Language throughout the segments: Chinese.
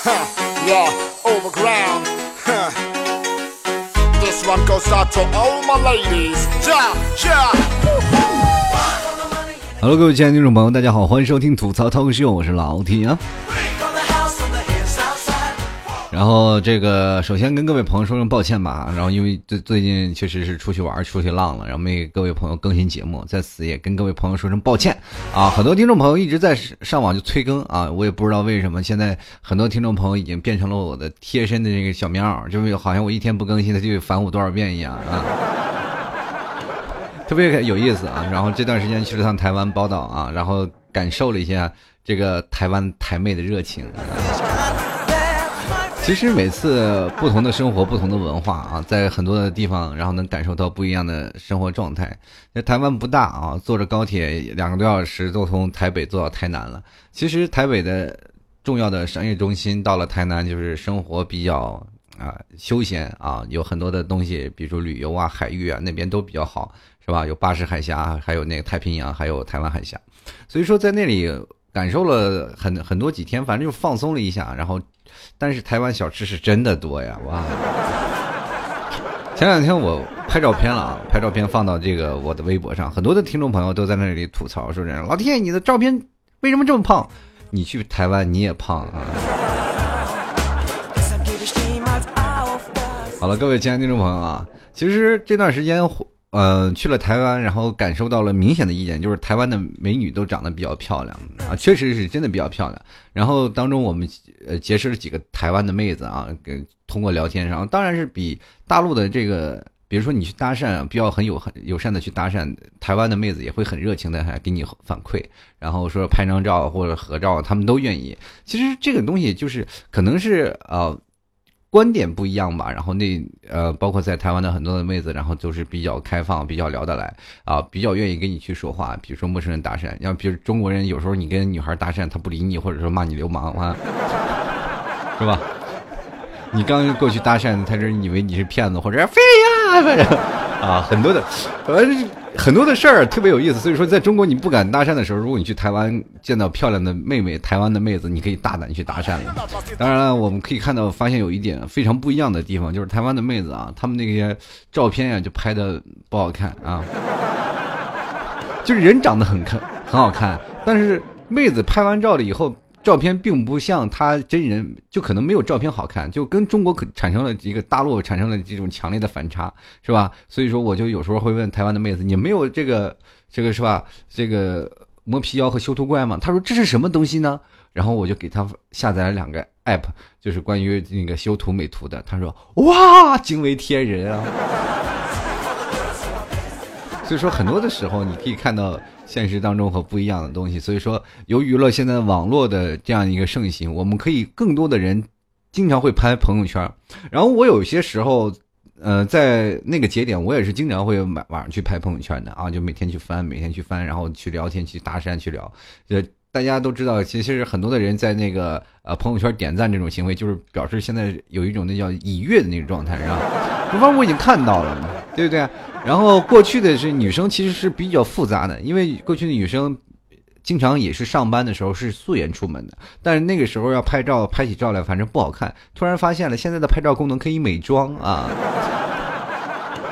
Overground. This one goes out to all my ladies. Hello， 各位亲爱的听众朋友，大家好，欢迎收听吐槽脱口秀，我是老 T 啊。然后这个首先跟各位朋友说声抱歉吧，然后因为最近确实是出去玩出去浪了，然后没给各位朋友更新节目，在此也跟各位朋友说声抱歉啊。很多听众朋友一直在上网就催更啊，我也不知道为什么，现在很多听众朋友已经变成了我的贴身的这个小棉袄，就是好像我一天不更新他就得烦我多少遍一样啊，特别有意思啊。然后这段时间去了趟台湾报道啊，然后感受了一下这个台湾台妹的热情。其实每次不同的生活不同的文化啊，在很多的地方然后能感受到不一样的生活状态。那台湾不大啊，坐着高铁2个多小时就从台北坐到台南了。其实台北的重要的商业中心到了台南，就是生活比较休闲啊，有很多的东西，比如说旅游啊、海域啊，那边都比较好，是吧？有巴士海峡，还有那个太平洋，还有台湾海峡。所以说在那里感受了很多几天，反正就放松了一下，然后但是台湾小吃是真的多呀，哇！前两天我拍照片了啊，拍照片放到这个我的微博上，很多的听众朋友都在那里吐槽说：“老天爷，你的照片为什么这么胖？你去台湾你也胖啊！”好了，各位亲爱的听众朋友啊，其实这段时间去了台湾，然后感受到了明显的一点，就是台湾的美女都长得比较漂亮啊，确实是真的比较漂亮。然后当中我们结识了几个台湾的妹子啊，通过聊天上，当然是比大陆的这个，比如说你去搭讪，比较很友善的去搭讪，台湾的妹子也会很热情的还给你反馈，然后说拍张照或者合照，他们都愿意。其实这个东西就是可能是观点不一样吧，然后包括在台湾的很多的妹子，然后就是比较开放，比较聊得来啊，比较愿意跟你去说话。比如说陌生人搭讪，要比如中国人有时候你跟女孩搭讪，她不理你，或者说骂你流氓啊，是吧？你刚过去搭讪，她是以为你是骗子，或者废呀，反正啊，很多的事儿特别有意思。所以说，在中国你不敢搭讪的时候，如果你去台湾见到漂亮的妹妹，台湾的妹子，你可以大胆去搭讪了。当然了，我们可以看到发现有一点非常不一样的地方，就是台湾的妹子啊，她们那些照片啊就拍的不好看啊，就是人长得很好看，但是妹子拍完照了以后，照片并不像他真人，就可能没有照片好看，就跟中国大陆产生了这种强烈的反差，是吧？所以说我就有时候会问台湾的妹子，你没有这个是吧？这个磨皮妖和修图怪吗？他说这是什么东西呢？然后我就给他下载了2个 app， 就是关于那个修图美图的。他说哇，惊为天人啊！所以说很多的时候你可以看到现实当中和不一样的东西。所以说由于了现在网络的这样一个盛行，我们可以更多的人经常会拍朋友圈。然后我有些时候在那个节点我也是经常会晚上去拍朋友圈的啊，就每天去翻，然后去聊天去搭讪去聊。大家都知道，其实很多的人在那个朋友圈点赞这种行为，就是表示现在有一种那叫已阅的那种状态，是吧？反正我已经看到了，对不对？然后过去的是女生其实是比较复杂的，因为过去的女生经常也是上班的时候是素颜出门的，但是那个时候要拍照，拍起照来反正不好看。突然发现了现在的拍照功能可以美妆啊。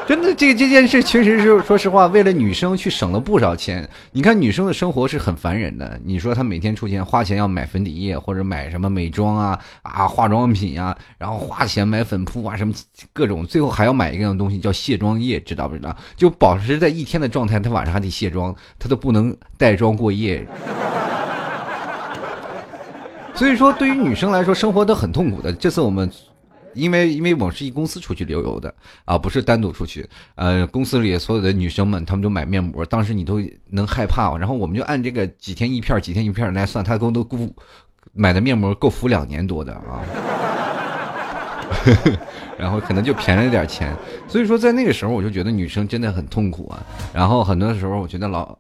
真的，这件事确实是，说实话，为了女生去省了不少钱。你看女生的生活是很烦人的，你说她每天出钱花钱要买粉底液，或者买什么美妆啊化妆品啊，然后花钱买粉扑啊什么各种，最后还要买一个东西叫卸妆液，知道不知道？就保持在一天的状态，她晚上还得卸妆，她都不能带妆过夜。所以说，对于女生来说，生活都很痛苦的。这次我们。因为我是一公司出去旅游的啊，不是单独出去。公司里所有的女生们，她们就买面膜，当时你都能害怕。然后我们就按这个几天一片来算，她都买的面膜够敷2年多的啊。然后可能就便宜了点钱。所以说，在那个时候我就觉得女生真的很痛苦啊。然后很多时候我觉得老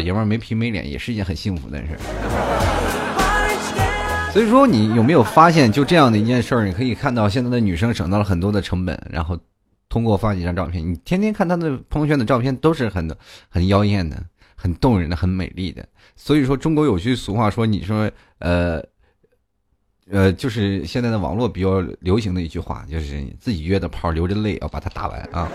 爷们没皮没脸也是一件很幸福的事。所以说你有没有发现，就这样的一件事儿，你可以看到现在的女生省到了很多的成本，然后通过发几张照片，你天天看她的朋友圈的照片都是很妖艳的，很动人的，很美丽的。所以说中国有句俗话说，你说就是现在的网络比较流行的一句话，就是你自己约的炮流着泪要把它打完啊，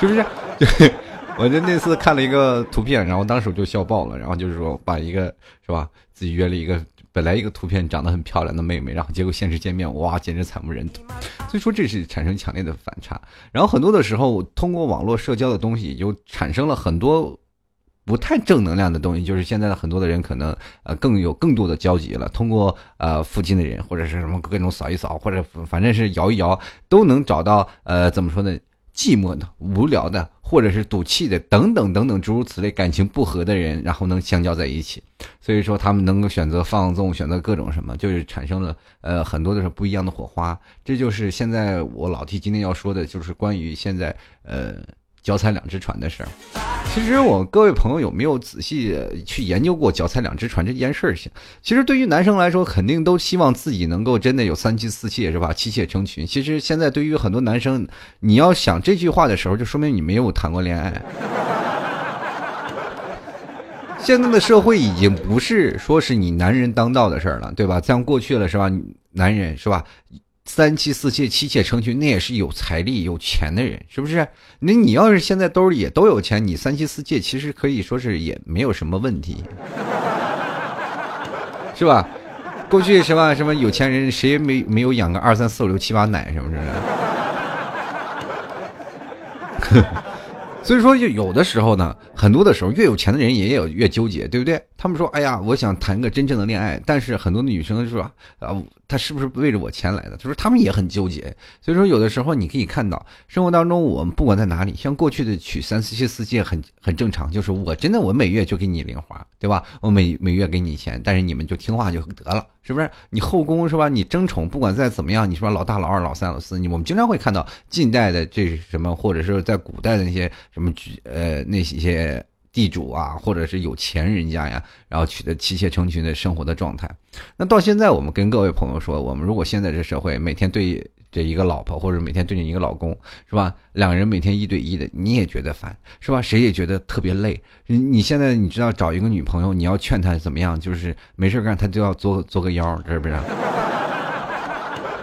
是不是？对，我就那次看了一个图片，然后当时我就笑爆了，然后就是说把一个是吧，自己约了一个本来一个图片长得很漂亮的妹妹，然后结果现实见面，哇，简直惨不忍睹。所以说这是产生强烈的反差。然后很多的时候，通过网络社交的东西，就产生了很多不太正能量的东西，就是现在的很多的人可能更有更多的交集了，通过附近的人或者是什么各种扫一扫，或者反正是摇一摇，都能找到怎么说呢，寂寞的、无聊的，或者是赌气的等等等等诸如此类感情不合的人，然后能相交在一起。所以说他们能够选择放纵，选择各种什么，就是产生了很多的不一样的火花。这就是现在我老弟今天要说的，就是关于现在脚踩两只船的事儿。其实我各位朋友有没有仔细去研究过脚踩两只船这件事情？其实对于男生来说，肯定都希望自己能够真的有三妻四妾，是吧？妻妾成群。其实现在对于很多男生，你要想这句话的时候，就说明你没有谈过恋爱。现在的社会已经不是说是你男人当道的事儿了，对吧？像过去了，是吧？男人是吧？三妻四妾、妻妾成群，那也是有财力有钱的人，是不是？那你要是现在兜里也都有钱，你三妻四妾其实可以说是也没有什么问题，是吧？过去什么什么有钱人谁也没有养个2、3、4、5、6、7、8奶什么之类的。所以说有的时候呢，很多的时候越有钱的人也有越纠结，对不对？他们说哎呀，我想谈个真正的恋爱，但是很多的女生说她是不是为了我钱来的，就是他们也很纠结。所以说有的时候你可以看到生活当中，我们不管在哪里，像过去的娶3、4、4妾很正常，就是我真的我每月就给你零花，对吧？我每月给你钱，但是你们就听话就得了，是不是？你后宫是吧？你争宠，不管再怎么样，你说老大、老二、老三、老四，我们经常会看到近代的这什么，或者是在古代的那些什么那些地主啊，或者是有钱人家呀，然后取得妻妾成群的生活的状态。那到现在，我们跟各位朋友说，我们如果现在这社会每天对这一个老婆，或者每天对你一个老公，是吧？两个人每天一对一的，你也觉得烦，是吧？谁也觉得特别累。你现在你知道找一个女朋友，你要劝她怎么样，就是没事干她就要做个妖，是不是？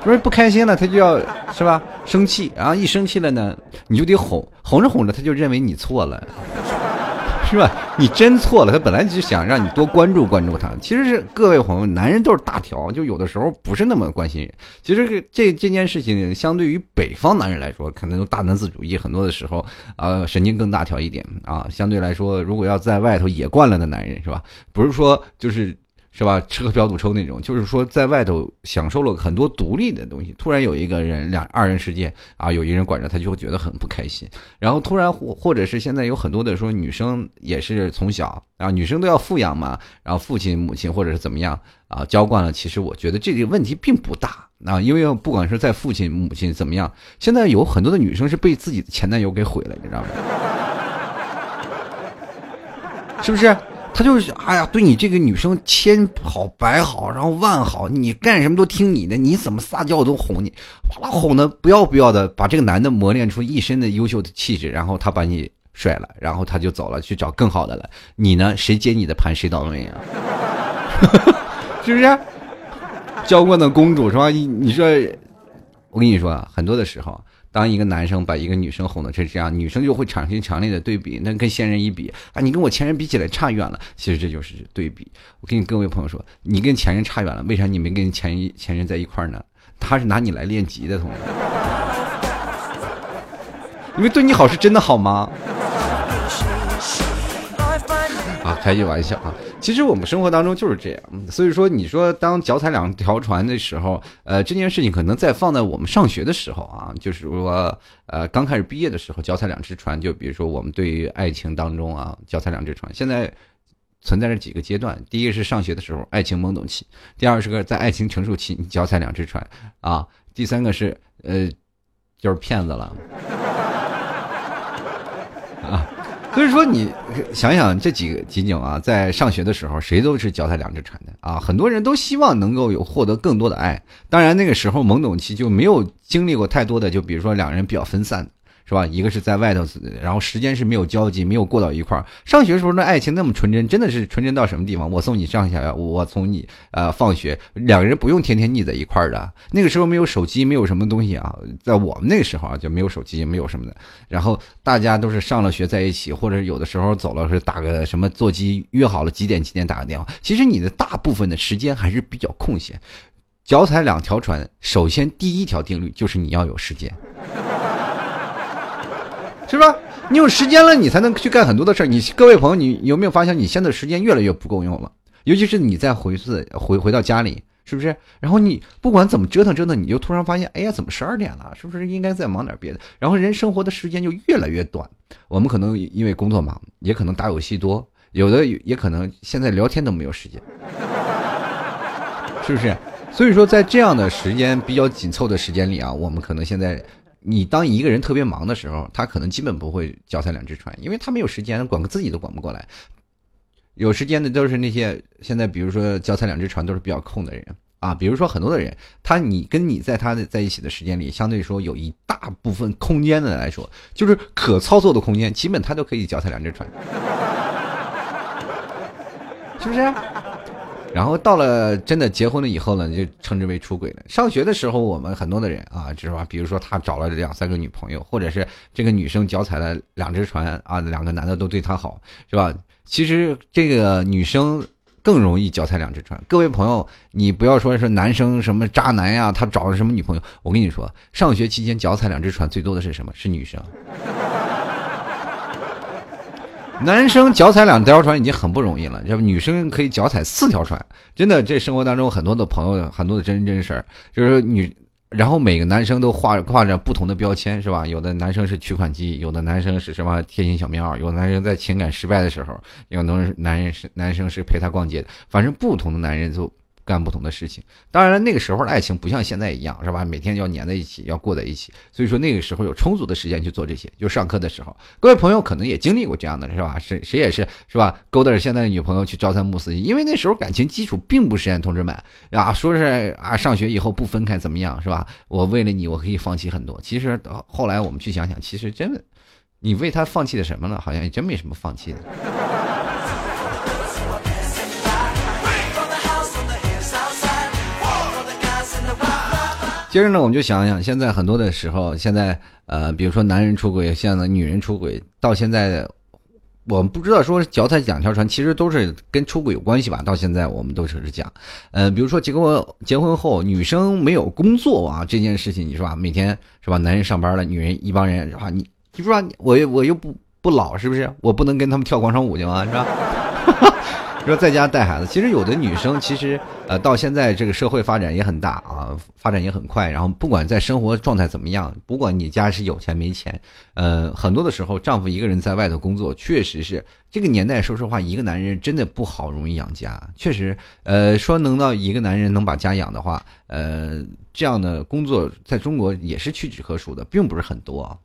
不是不开心了，她就要是吧生气，然后一生气了呢，你就得哄，哄着哄着她就认为你错了，是吧？你真错了，她本来就想让你多关注关注她。其实是各位朋友，男人都是大条，就有的时候不是那么关心人。其实这件事情，相对于北方男人来说，可能都大男子主义，很多的时候神经更大条一点啊。相对来说，如果要在外头野惯了的男人，是吧？不是说就是。是吧？吃喝嫖赌抽那种，就是说在外头享受了很多独立的东西，突然有一个人二人世界啊，有一人管着他，就会觉得很不开心。然后突然或者是现在有很多的说女生也是从小啊，女生都要富养嘛，然后父亲母亲或者是怎么样啊娇惯了，其实我觉得这个问题并不大啊，因为不管是在父亲母亲怎么样，现在有很多的女生是被自己的前男友给毁了，你知道吗？是不是？他就是哎呀，对你这个女生千好百好，然后万好，你干什么都听你的，你怎么撒娇我都哄你，哇啦哄的不要的，把这个男的磨练出一身的优秀的气质，然后他把你甩了，然后他就走了，去找更好的了。你呢？谁接你的盘谁倒霉啊？是不是？娇惯的公主是吧？你说，我跟你说啊，很多的时候。当一个男生把一个女生哄得成这样，女生就会产生强烈的对比，那跟现任一比啊，你跟我前任比起来差远了，其实这就是对比。我跟各位朋友说，你跟前任差远了，为啥你没跟前任在一块呢？他是拿你来练级的，同志，因为对你好是真的好吗？啊，开句玩笑啊！其实我们生活当中就是这样，所以说你说当脚踩两条船的时候，这件事情可能在放在我们上学的时候啊，就是说刚开始毕业的时候，脚踩两只船，就比如说我们对于爱情当中啊，脚踩两只船，现在存在着几个阶段，第一个是上学的时候，爱情懵懂期；第二是个在爱情成熟期，你脚踩两只船啊；第三个是就是骗子了啊。所以说你想想这几个情景啊，在上学的时候谁都是脚踩两只船的啊，很多人都希望能够有获得更多的爱，当然那个时候懵懂期就没有经历过太多的，就比如说两人比较分散，是吧？一个是在外头，然后时间是没有交集，没有过到一块儿。上学时候的爱情那么纯真，真的是纯真到什么地方？我送你上学，我送你放学，两个人不用天天腻在一块儿的。那个时候没有手机，没有什么东西啊，在我们那个时候啊就没有手机，没有什么的。然后大家都是上了学在一起，或者有的时候走了是打个什么座机，约好了几点打个电话。其实你的大部分的时间还是比较空闲。脚踩两条船，首先第一条定律就是你要有时间，是吧？你有时间了，你才能去干很多的事儿。你各位朋友，你有没有发现你现在时间越来越不够用了？尤其是你再回到家里，是不是？然后你不管怎么折腾折腾，你就突然发现，哎呀，怎么12点了？是不是应该再忙点别的？然后人生活的时间就越来越短。我们可能因为工作忙，也可能打游戏多，有的也可能现在聊天都没有时间，是不是？所以说在这样的时间比较紧凑的时间里啊，我们可能现在你当一个人特别忙的时候，他可能基本不会脚踩两只船，因为他没有时间，管自己都管不过来。有时间的都是那些现在比如说脚踩两只船都是比较空的人啊，比如说很多的人，你在他在一起的时间里，相对说有一大部分空间的来说，就是可操作的空间，基本他都可以脚踩两只船，是不是？然后到了真的结婚了以后呢，就称之为出轨了。上学的时候，我们很多的人啊，就是吧，比如说他找了2-3个女朋友，或者是这个女生脚踩了两只船啊，两个男的都对她好，是吧？其实这个女生更容易脚踩两只船。各位朋友，你不要说是男生什么渣男呀，他找了什么女朋友，我跟你说，上学期间脚踩两只船最多的是什么？是女生。男生脚踩2条船已经很不容易了，要不女生可以脚踩4条船，真的，这生活当中很多的朋友，很多的真事儿，就是然后每个男生都画着不同的标签，是吧？有的男生是取款机，有的男生是什么贴心小棉袄，有的男生在情感失败的时候，有的男生是陪他逛街的，反正不同的男人就干不同的事情。当然那个时候的爱情不像现在一样，是吧？每天要黏在一起，要过在一起，所以说那个时候有充足的时间去做这些。就上课的时候，各位朋友可能也经历过这样的，是吧？谁也是，是吧？勾搭着现在的女朋友去朝三暮四，因为那时候感情基础并不深，同志们啊，说是啊，上学以后不分开怎么样，是吧？我为了你，我可以放弃很多。其实后来我们去想想，其实真的，你为他放弃了什么呢？好像也真没什么放弃的。接着呢，我们就想想，现在很多的时候，现在比如说男人出轨，现在女人出轨，到现在我们不知道说脚踩两条船，其实都是跟出轨有关系吧？到现在我们都只是讲，比如说结婚后，女生没有工作啊这件事情，你说吧，每天是吧，男人上班了，女人一帮人是吧，你说吧，我又不老，是不是？我不能跟他们跳广场舞去吗？是吧？说在家带孩子，其实有的女生其实到现在这个社会发展也很大啊，发展也很快，然后不管在生活状态怎么样，不管你家是有钱没钱，很多的时候丈夫一个人在外头工作，确实是这个年代说实话，一个男人真的不好容易养家，确实说能到一个男人能把家养的话，这样的工作在中国也是屈指可数的，并不是很多啊。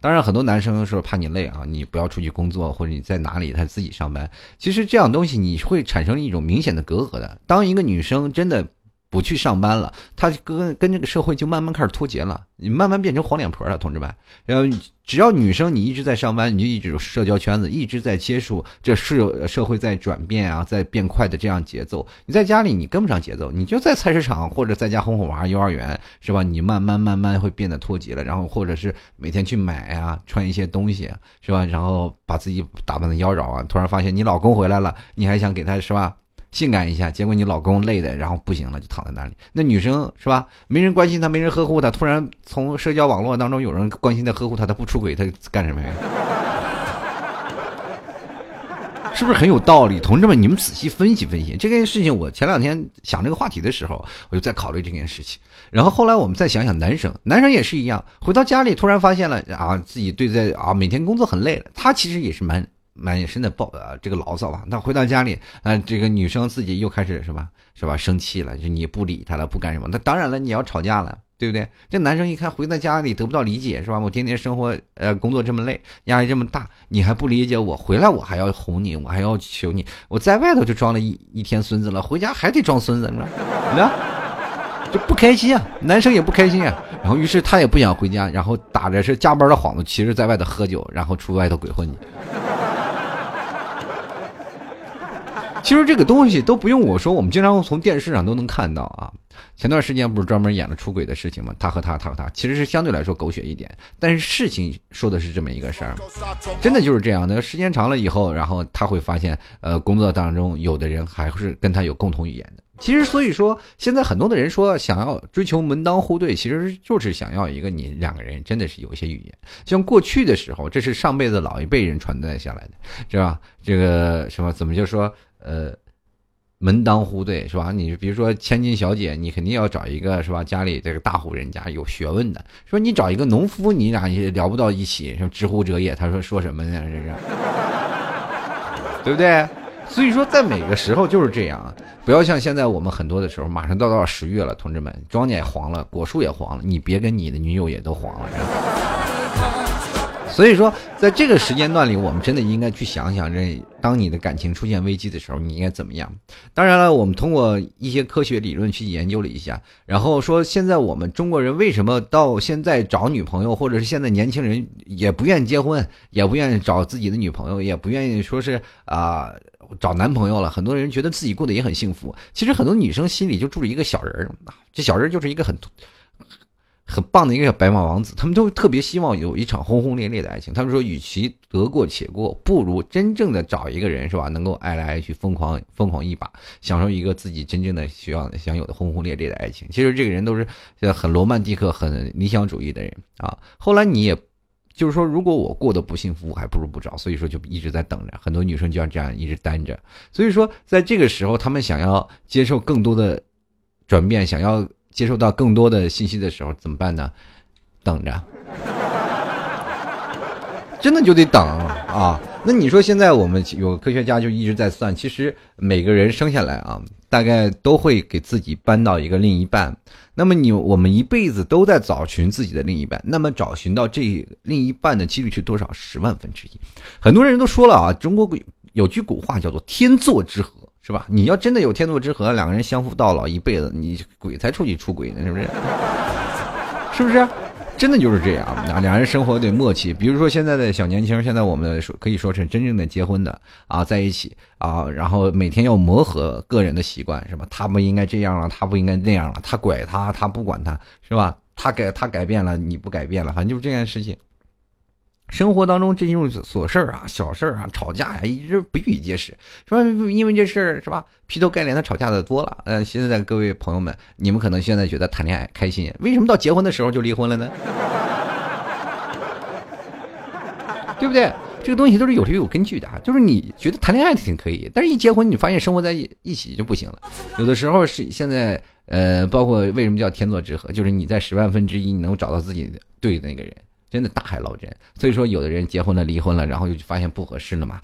当然很多男生说怕你累啊，你不要出去工作，或者你在哪里他自己上班。其实这样东西你会产生一种明显的隔阂的。当一个女生真的不去上班了，她跟这个社会就慢慢开始脱节了，你慢慢变成黄脸婆了，同志们。然后只要女生你一直在上班，你就一直有社交圈子，一直在接触这社会在转变啊，在变快的这样节奏。你在家里你跟不上节奏，你就在菜市场或者在家哄娃幼儿园，是吧？你慢慢会变得脱节了，然后或者是每天去买啊，穿一些东西，是吧？然后把自己打扮的妖娆啊，突然发现你老公回来了，你还想给他，是吧？性感一下，结果你老公累的，然后不行了，就躺在那里。那女生是吧？没人关心她，没人呵护她。突然从社交网络当中有人关心她、呵护她，她不出轨，她干什么呀？是不是很有道理？同志们，你们仔细分析分析这件事情。我前两天想这个话题的时候，我就在考虑这件事情。然后后来我们再想想男生也是一样，回到家里突然发现了啊，自己每天工作很累了。他其实也是满身的这个牢骚吧。那回到家里，这个女生自己又开始是吧生气了，就你不理她了，不干什么。那当然了，你要吵架了，对不对？这男生一看回到家里得不到理解，是吧？我天天生活工作这么累，压力这么大，你还不理解我，回来我还要哄你，我还要求你，我在外头就装了一天孙子了，回家还得装孙子，你知道？就不开心啊，男生也不开心啊。然后于是他也不想回家，然后打着是加班的幌子，其实在外头喝酒，然后出外头鬼混去。其实这个东西都不用我说，我们经常从电视上都能看到啊。前段时间不是专门演了出轨的事情吗？他和他其实是相对来说狗血一点，但是事情说的是这么一个事儿，真的就是这样的。时间长了以后，然后他会发现工作当中有的人还是跟他有共同语言的。其实所以说现在很多的人说想要追求门当户对，其实就是想要一个你两个人真的是有一些语言。像过去的时候，这是上辈子老一辈人传代下来的，是吧？这个什么怎么就说门当户对，是吧？你比如说千金小姐，你肯定要找一个，是吧？家里这个大户人家有学问的。说你找一个农夫，你俩也聊不到一起，说知乎者也。他说什么呢？这是，对不对？所以说，在每个时候就是这样，不要像现在我们很多的时候，马上到10月了，同志们，庄稼也黄了，果树也黄了，你别跟你的女友也都黄了。所以说在这个时间段里，我们真的应该去想想，这当你的感情出现危机的时候你应该怎么样。当然了，我们通过一些科学理论去研究了一下，然后说现在我们中国人为什么到现在找女朋友，或者是现在年轻人也不愿意结婚，也不愿意找自己的女朋友，也不愿意说是找男朋友了。很多人觉得自己过得也很幸福，其实很多女生心里就住着一个小人，这小人就是一个很棒的一个白马王子，他们都特别希望有一场轰轰烈烈的爱情。他们说与其得过且过，不如真正的找一个人，是吧？能够爱来爱去，疯狂一把，享受一个自己真正的需要享有的轰轰烈烈的爱情。其实这个人都是很罗曼蒂克、很理想主义的人啊。后来你也就是说，如果我过得不幸福，我还不如不找。所以说就一直在等着，很多女生就要这样一直单着。所以说在这个时候，他们想要接受更多的转变，想要接受到更多的信息的时候怎么办呢？等着，真的就得等啊。那你说现在我们有科学家就一直在算，其实每个人生下来啊，大概都会给自己搬到一个另一半。那么我们一辈子都在找寻自己的另一半，那么找寻到这另一半的几率是多少？1/10,000,000。很多人都说了啊，中国有句古话叫做天作之合，是吧？你要真的有天作之合，两个人相夫到老一辈子，你鬼才出去出轨呢，是不是？是不是？真的就是这样，两人生活得默契。比如说现在的小年轻，现在我们可以说是真正的结婚的啊，在一起啊，然后每天要磨合个人的习惯，是吧？他不应该这样了，他不应该那样了，他拐他不管他，是吧？他改变了，你不改变了，反正就是这件事情。生活当中这种琐事啊、小事啊、吵架呀、一直比比皆是，是吧？因为这事儿，是吧？劈头盖脸的吵架的多了。现在各位朋友们，你们可能现在觉得谈恋爱开心，为什么到结婚的时候就离婚了呢？对不对？这个东西都是有理有根据的，就是你觉得谈恋爱挺可以，但是一结婚你发现生活在一起就不行了。有的时候是现在包括为什么叫天作之合，就是你在1/10,000,000你能找到自己对的那个人。真的大海捞针，所以说有的人结婚了离婚了，然后就发现不合适了嘛，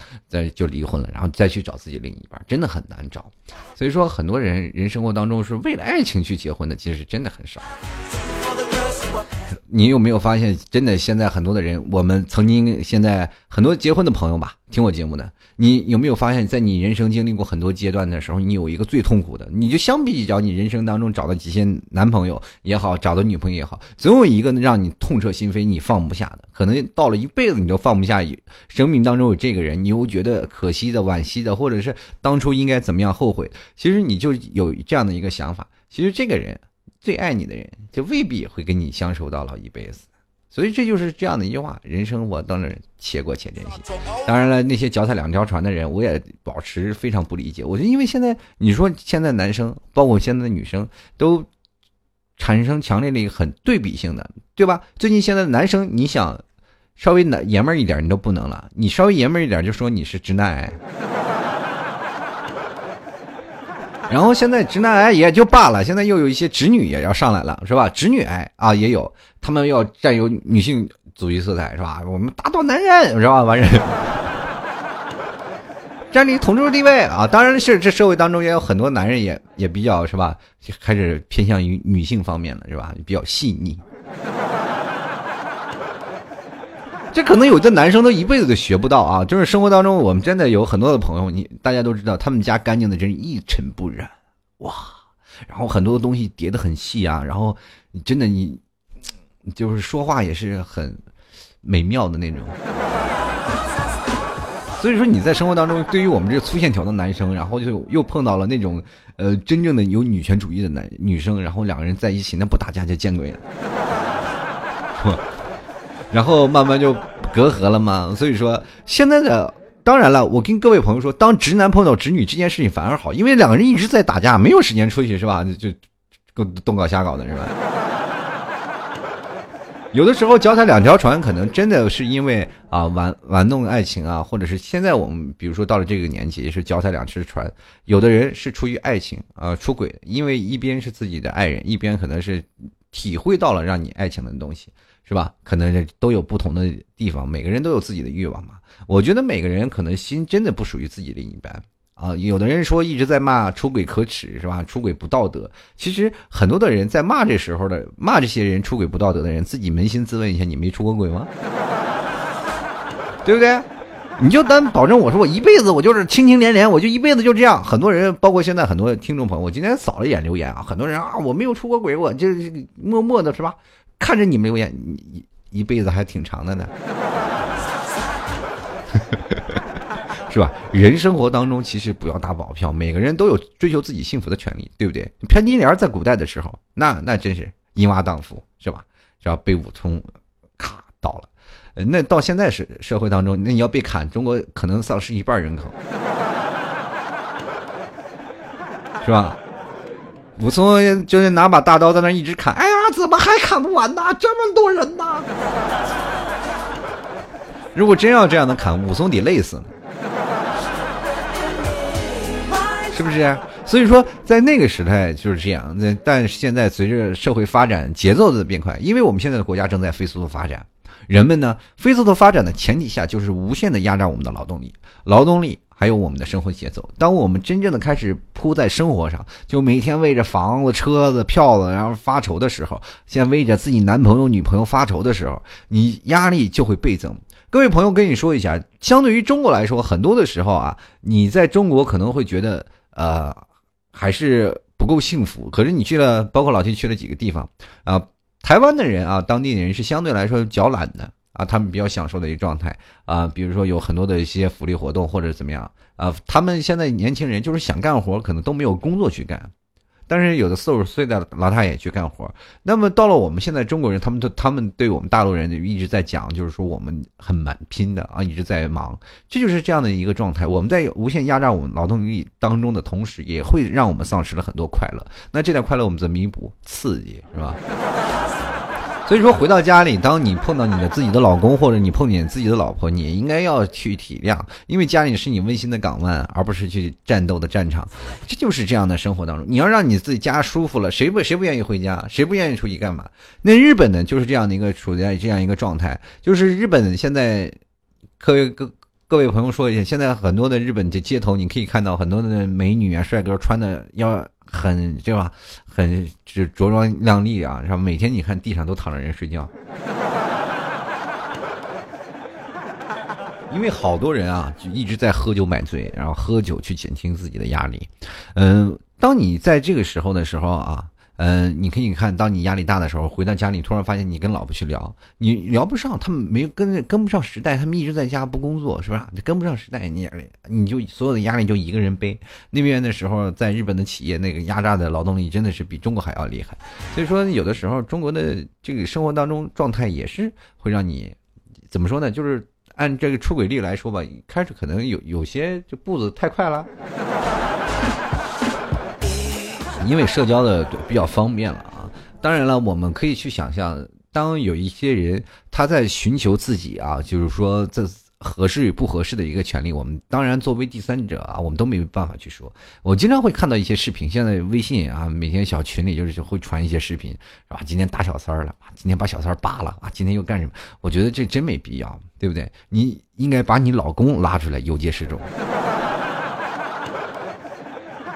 就离婚了，然后再去找自己另一半，真的很难找。所以说很多人生活当中是为了爱情去结婚的，其实真的很少。你有没有发现，真的现在很多的人，我们曾经现在很多结婚的朋友吧，听我节目的，你有没有发现，在你人生经历过很多阶段的时候，你有一个最痛苦的，你就相比较你人生当中找的几些男朋友也好，找的女朋友也好，总有一个让你痛彻心扉你放不下的，可能到了一辈子你都放不下，生命当中有这个人你又觉得可惜的、惋惜的，或者是当初应该怎么样后悔，其实你就有这样的一个想法，其实这个人最爱你的人就未必会跟你相守到老一辈子。所以这就是这样的一句话，人生活当然且过且珍惜。当然了，那些脚踩两条船的人我也保持非常不理解。我觉得因为现在你说现在男生包括现在的女生都产生强烈的一个很对比性的，对吧？最近现在的男生你想稍微爷们儿一点你都不能了，你稍微爷们儿一点就说你是直男癌。然后现在直男癌也就罢了，现在又有一些直女也要上来了，是吧？直女癌啊也有，他们要占有女性主义色彩，是吧？我们打倒男人，是吧？完人占领统治地位啊！当然是这社会当中也有很多男人也比较，是吧？开始偏向于女性方面了，是吧？比较细腻。这可能有的男生都一辈子都学不到啊！就是生活当中，我们真的有很多的朋友，大家都知道，他们家干净的真是一尘不染，哇！然后很多东西叠得很细啊，然后真的你就是说话也是很美妙的那种。所以说你在生活当中，对于我们这个粗线条的男生，然后就又碰到了那种真正的有女权主义的女生，然后两个人在一起，那不打架就见鬼了。然后慢慢就隔阂了嘛。所以说现在的，当然了，我跟各位朋友说，当直男碰到直女这件事情反而好，因为两个人一直在打架，没有时间出去是吧？就东搞瞎搞的是吧？有的时候脚踩两条船，可能真的是因为啊玩弄爱情啊，或者是现在我们比如说到了这个年纪，也是脚踩两只船。有的人是出于爱情啊出轨，因为一边是自己的爱人，一边可能是体会到了让你爱情的东西，是吧？可能都有不同的地方，每个人都有自己的欲望嘛。我觉得每个人可能心真的不属于自己的一半啊。有的人说一直在骂出轨可耻，是吧？出轨不道德。其实很多的人在骂这时候的，骂这些人出轨不道德的人，自己扪心自问一下，你没出过轨吗？对不对？你就单保证我说我一辈子我就是清清廉廉，我就一辈子就这样。很多人，包括现在很多听众朋友，我今天扫了一眼留言啊，很多人啊我没有出过轨，我就默默的是吧？看着你们留言，你一辈子还挺长的呢。是吧？人生活当中其实不要打保票，每个人都有追求自己幸福的权利，对不对？潘金莲在古代的时候，那真是淫娃荡妇，是吧？只要被武松咔倒了，那到现在是社会当中，那你要被砍，中国可能丧失一半人口，是吧？武松就是拿把大刀在那一直砍，哎呀，怎么还砍不完呢？这么多人呢！如果真要这样的砍，武松得累死呢。是不是？所以说在那个时代就是这样，但是现在随着社会发展节奏的变快，因为我们现在的国家正在飞速的发展，人们呢飞速的发展的前提下，就是无限的压榨我们的劳动力还有我们的生活节奏。当我们真正的开始扑在生活上，就每天为着房子车子票子然后发愁的时候，现在为着自己男朋友女朋友发愁的时候，你压力就会倍增。各位朋友，跟你说一下，相对于中国来说，很多的时候啊，你在中国可能会觉得还是不够幸福。可是你去了，包括老弟去了几个地方啊，台湾的人啊，当地人是相对来说较懒的啊，他们比较享受的一个状态啊，比如说有很多的一些福利活动或者怎么样啊，他们现在年轻人就是想干活，可能都没有工作去干，但是有的40岁的老太爷去干活。那么到了我们现在中国人，他们对我们大陆人一直在讲，就是说我们很蛮拼的啊，一直在忙，这就是这样的一个状态。我们在无限压榨我们劳动力当中的同时，也会让我们丧失了很多快乐。那这点快乐我们怎么弥补？刺激，是吧？所以说回到家里，当你碰到你的自己的老公，或者你碰见自己的老婆，你也应该要去体谅，因为家里是你温馨的港湾，而不是去战斗的战场。这就是这样的生活当中，你要让你自己家舒服了，谁不愿意回家，谁不愿意出去干嘛？那日本呢，就是这样的一个处在这样一个状态，就是日本现在各位朋友说一下，现在很多的日本的街头，你可以看到很多的美女啊、帅哥穿的要很对吧，很着装靓丽啊，然后每天你看地上都躺着人睡觉。因为好多人啊就一直在喝酒买醉，然后喝酒去减轻自己的压力。当你在这个时候的时候啊，你可以看，当你压力大的时候，回到家里突然发现你跟老婆去聊，你聊不上，他们没跟不上时代，他们一直在家不工作，是吧？跟不上时代，你就所有的压力就一个人背。那边的时候，在日本的企业那个压榨的劳动力真的是比中国还要厉害，所以说有的时候中国的这个生活当中状态也是会让你怎么说呢？就是按这个出轨率来说吧，开始可能有些就步子太快了。因为社交的比较方便了啊，当然了，我们可以去想象，当有一些人他在寻求自己啊，就是说这合适与不合适的一个权利，我们当然作为第三者啊，我们都没办法去说。我经常会看到一些视频，现在微信啊，每天小群里就是会传一些视频，是吧？今天打小三了，今天把小三扒了啊，今天又干什么？我觉得这真没必要，对不对？你应该把你老公拉出来游街示众。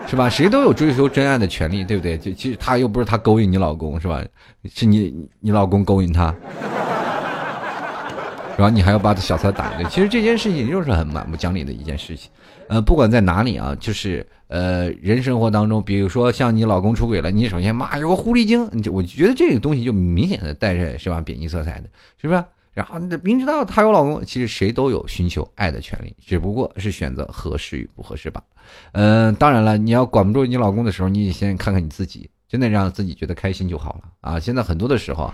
是吧？谁都有追求真爱的权利，对不对？就其实他又不是他勾引你老公，是吧？是你老公勾引他，然后你还要把小三打一顿。其实这件事情就是很蛮不讲理的一件事情。不管在哪里啊，就是人生活当中，比如说像你老公出轨了，你首先妈有个狐狸精，我觉得这个东西就明显的带着是吧贬义色彩的，是不是？然后明知道她有老公，其实谁都有寻求爱的权利，只不过是选择合适与不合适吧。当然了，你要管不住你老公的时候，你得先看看你自己。真的让自己觉得开心就好了啊！现在很多的时候，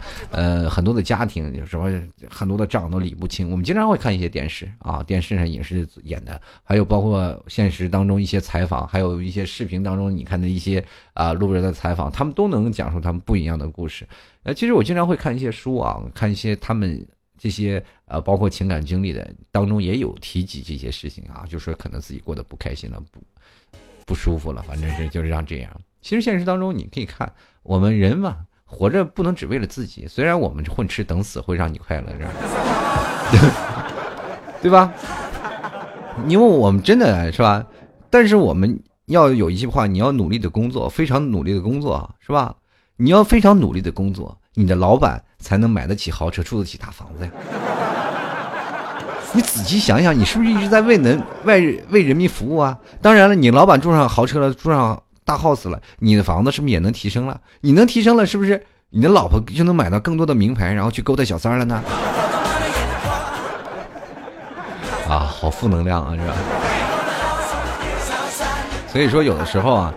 很多的家庭有什么很多的账都理不清。我们经常会看一些电视啊，电视上也是演的，还有包括现实当中一些采访，还有一些视频当中你看的一些啊路人的采访，他们都能讲述他们不一样的故事。其实我经常会看一些书啊，看一些他们这些包括情感经历的当中也有提及这些事情啊，就说可能自己过得不开心了，不舒服了，反正是就是让这样。其实现实当中你可以看，我们人嘛，活着不能只为了自己，虽然我们混吃等死会让你快乐，是吧？对吧？因为我们真的是吧，但是我们要有一句话，你要努力的工作，非常努力的工作，是吧？你要非常努力的工作，你的老板才能买得起豪车，住得起大房子呀。你仔细想想，你是不是一直在为人民服务啊？当然了，你老板住上豪车了，住上大 house 了，你的房子是不是也能提升了？你能提升了，是不是你的老婆就能买到更多的名牌，然后去勾搭小三了呢？啊，好负能量啊，是吧？所以说，有的时候啊，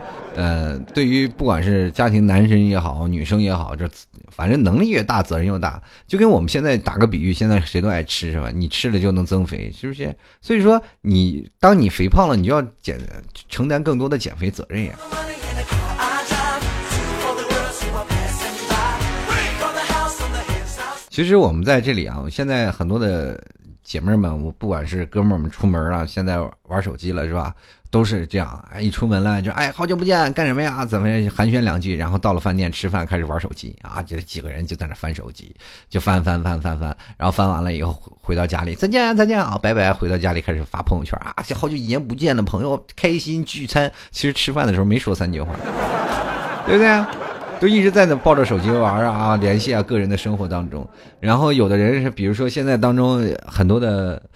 对于不管是家庭男生也好，女生也好，这反正能力越大，责任越大。就跟我们现在打个比喻，现在谁都爱吃，是吧？你吃了就能增肥，是不是？所以说，当你肥胖了，你就要承担更多的减肥责任呀。其实我们在这里啊，现在很多的姐妹们，我不管是哥们儿们出门了，现在玩手机了，是吧？都是这样，一出门了就好久不见，干什么呀？怎么寒暄两句，然后到了饭店吃饭，开始玩手机啊！这几个人就在那翻手机，就翻，然后翻完了以后回到家里，再见啊，拜拜！回到家里开始发朋友圈啊，好久一年不见的朋友，开心聚餐。其实吃饭的时候没说三句话，对不对？都一直在那抱着手机玩啊，联系啊个人的生活当中。然后有的人是，比如说现在当中很多的。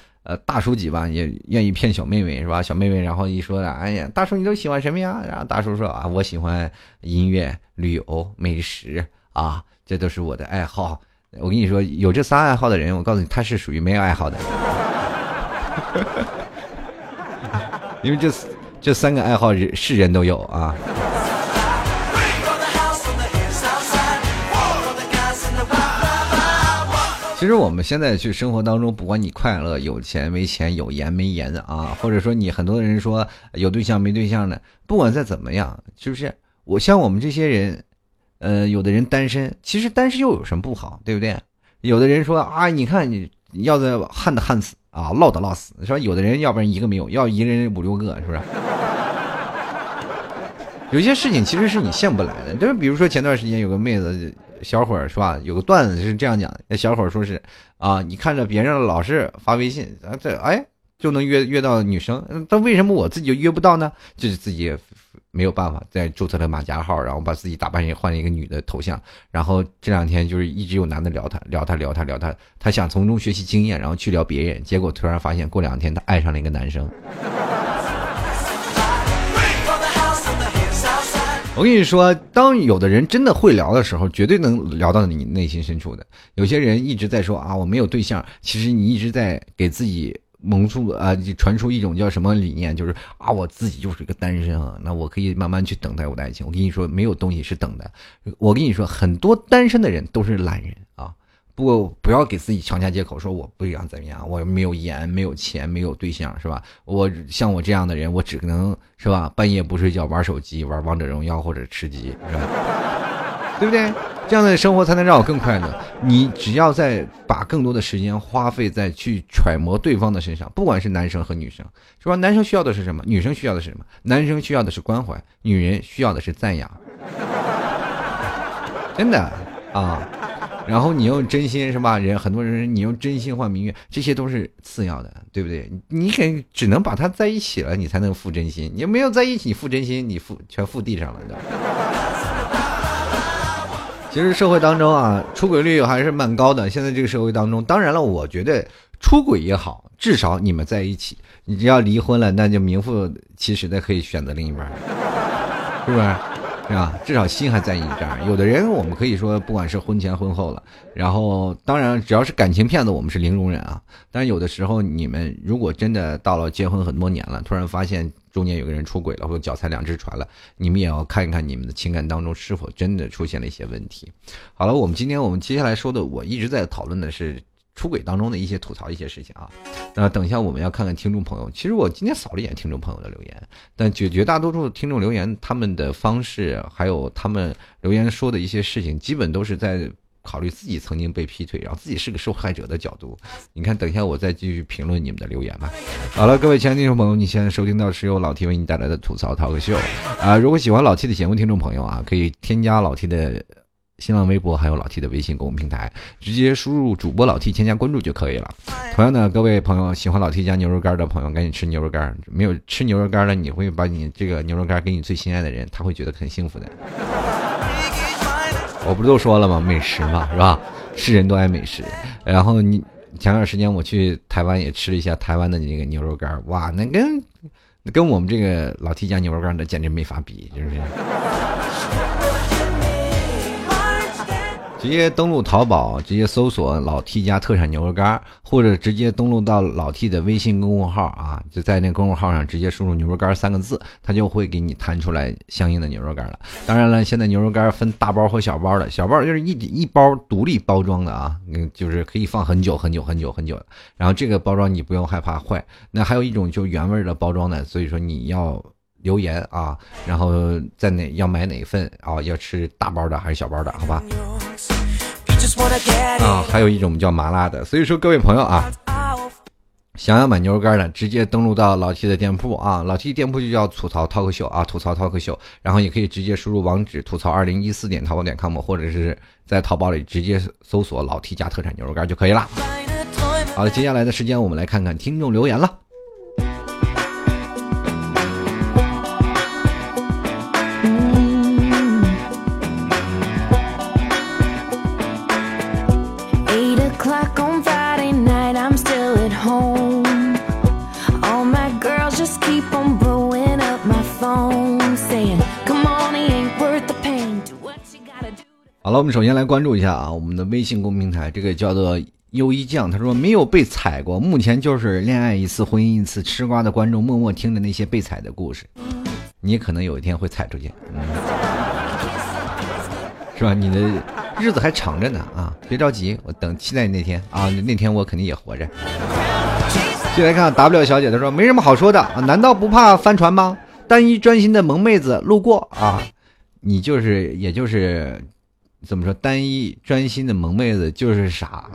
大叔级吧，也愿意骗小妹妹，是吧？小妹妹然后一说的，哎呀，大叔你都喜欢什么呀？然后大叔说啊，我喜欢音乐、旅游、美食啊，这都是我的爱好。我跟你说，有这三爱好的人，我告诉你，他是属于没有爱好的，因为这三个爱好是人都有啊。其实我们现在去生活当中，不管你快乐、有钱没钱、有颜没颜的啊，或者说你很多人说有对象没对象的，不管再怎么样，是不是？像我们这些人，有的人单身，其实单身又有什么不好，对不对？有的人说啊，你看你要在旱的旱死啊，涝的涝死，说有的人要不然一个没有，要一个人5-6个，是不是？有些事情其实是你现不来的，就是比如说前段时间有个妹子。小伙儿是吧？有个段子是这样讲的，那小伙儿说是啊，你看着别人老是发微信，就能约到女生，但为什么我自己就约不到呢？就是自己没有办法，再注册了马甲号，然后把自己打扮也换了一个女的头像，然后这2天就是一直有男的聊他，他想从中学习经验，然后去聊别人，结果突然发现过2天他爱上了一个男生。我跟你说，当有的人真的会聊的时候，绝对能聊到你内心深处的。有些人一直在说啊，我没有对象，其实你一直在给自己传出一种叫什么理念，就是啊，我自己就是一个单身啊，那我可以慢慢去等待我的爱情。我跟你说，没有东西是等待。我跟你说，很多单身的人都是懒人啊。不要给自己强加借口，说我不想怎么样，我没有颜，没有钱，没有对象，是吧？我像我这样的人，我只能是吧，半夜不睡觉玩手机，玩王者荣耀或者吃鸡，是吧？对不对？这样的生活才能让我更快乐。你只要再把更多的时间花费在去揣摩对方的身上，不管是男生和女生，是吧？男生需要的是什么？女生需要的是什么？男生需要的是关怀，女人需要的是赞扬。真的啊。然后你用真心是吧？很多人你用真心换名誉，这些都是次要的，对不对？你只能把它在一起了，你才能付真心。你没有在一起付真心，你全付地上了。其实社会当中啊，出轨率还是蛮高的。现在这个社会当中，当然了，我觉得出轨也好，至少你们在一起，你只要离婚了，那就名副其实的可以选择另一半，是不是？是吧？至少心还在你这儿。有的人我们可以说，不管是婚前婚后了，然后当然只要是感情骗子，我们是零容忍啊。但是有的时候，你们如果真的到了结婚很多年了，突然发现中间有个人出轨了，或者脚踩两只船了，你们也要看一看你们的情感当中是否真的出现了一些问题。好了，我们接下来说的，我一直在讨论的是出轨当中的一些吐槽一些事情啊，那等一下我们要看看听众朋友。其实我今天扫了一眼听众朋友的留言，但绝大多数听众留言他们的方式还有他们留言说的一些事情，基本都是在考虑自己曾经被劈腿，然后自己是个受害者的角度。你看，等一下我再继续评论你们的留言吧。好了，各位亲爱的听众朋友，你现在收听到是由老 T 为你带来的吐槽Talk Show啊。如果喜欢老 T 的节目听众朋友啊，可以添加老 T 的新浪微博还有老 T 的微信公众平台，直接输入主播老 T 添加关注就可以了。同样的，各位朋友喜欢老 T 家牛肉干的朋友，赶紧吃牛肉干。没有吃牛肉干的，你会把你这个牛肉干给你最心爱的人，他会觉得很幸福的。我不都说了吗？美食嘛，是吧？是人都爱美食。然后你前段时间我去台湾也吃了一下台湾的那个牛肉干，哇，那跟我们这个老 T 家牛肉干的简直没法比，是不是？直接登录淘宝，直接搜索老 T 家特产牛肉干，或者直接登录到老 T 的微信公众号啊，就在那公众号上直接输入牛肉干三个字，它就会给你弹出来相应的牛肉干了。当然了，现在牛肉干分大包和小包的，小包就是一包独立包装的啊，就是可以放很久很久很久很久的。然后这个包装你不用害怕坏。那还有一种就原味的包装的，所以说你要留言啊，然后在哪要买哪份啊，要吃大包的还是小包的，好吧？啊，还有一种叫麻辣的，所以说各位朋友啊，想要买牛肉干呢，直接登录到老 T 的店铺啊，老 T 店铺就叫吐槽 Talk Show 啊，吐槽 Talk Show， 然后也可以直接输入网址吐槽2014.taobao.com， 或者是在淘宝里直接搜索老 T 家特产牛肉干就可以了。好了，接下来的时间我们来看看听众留言了。好了，我们首先来关注一下啊，我们的微信公众平台，这个叫做优一酱，他说没有被踩过，目前就是恋爱一次，婚姻一次，吃瓜的观众默默听着那些被踩的故事，你也可能有一天会踩出去，是吧？你的日子还长着呢啊，别着急，我等期待那天啊，那天我肯定也活着。接来看 W 小姐，她说没什么好说的啊，难道不怕翻船吗？单一专心的萌妹子路过啊，你就是也就是。怎么说？单一专心的萌妹子就是傻。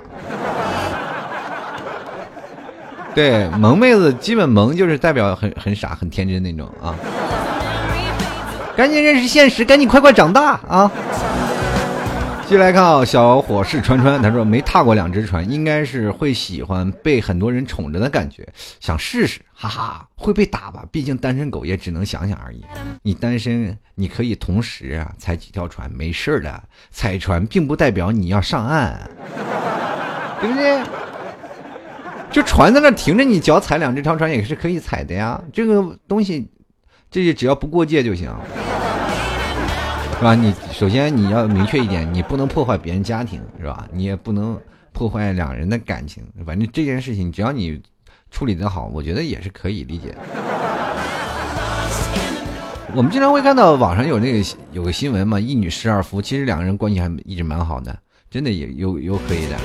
对，萌妹子基本萌就是代表很傻、很天真那种啊。赶紧认识现实，赶紧快快长大啊！接来看啊，小伙是川川，他说没踏过两只船，应该是会喜欢被很多人宠着的感觉，想试试，哈哈，会被打吧？毕竟单身狗也只能想想而已。你单身，你可以同时啊踩几条船，没事的。踩船并不代表你要上岸，对不对？就船在那停着，你脚踩两只条船也是可以踩的呀。这个东西，这些只要不过界就行。是吧？你首先你要明确一点，你不能破坏别人家庭，是吧？你也不能破坏两人的感情。反正这件事情，只要你处理得好，我觉得也是可以理解的。我们经常会看到网上有有个新闻嘛，一女失二夫，其实两个人关系还一直蛮好的，真的也有可以的，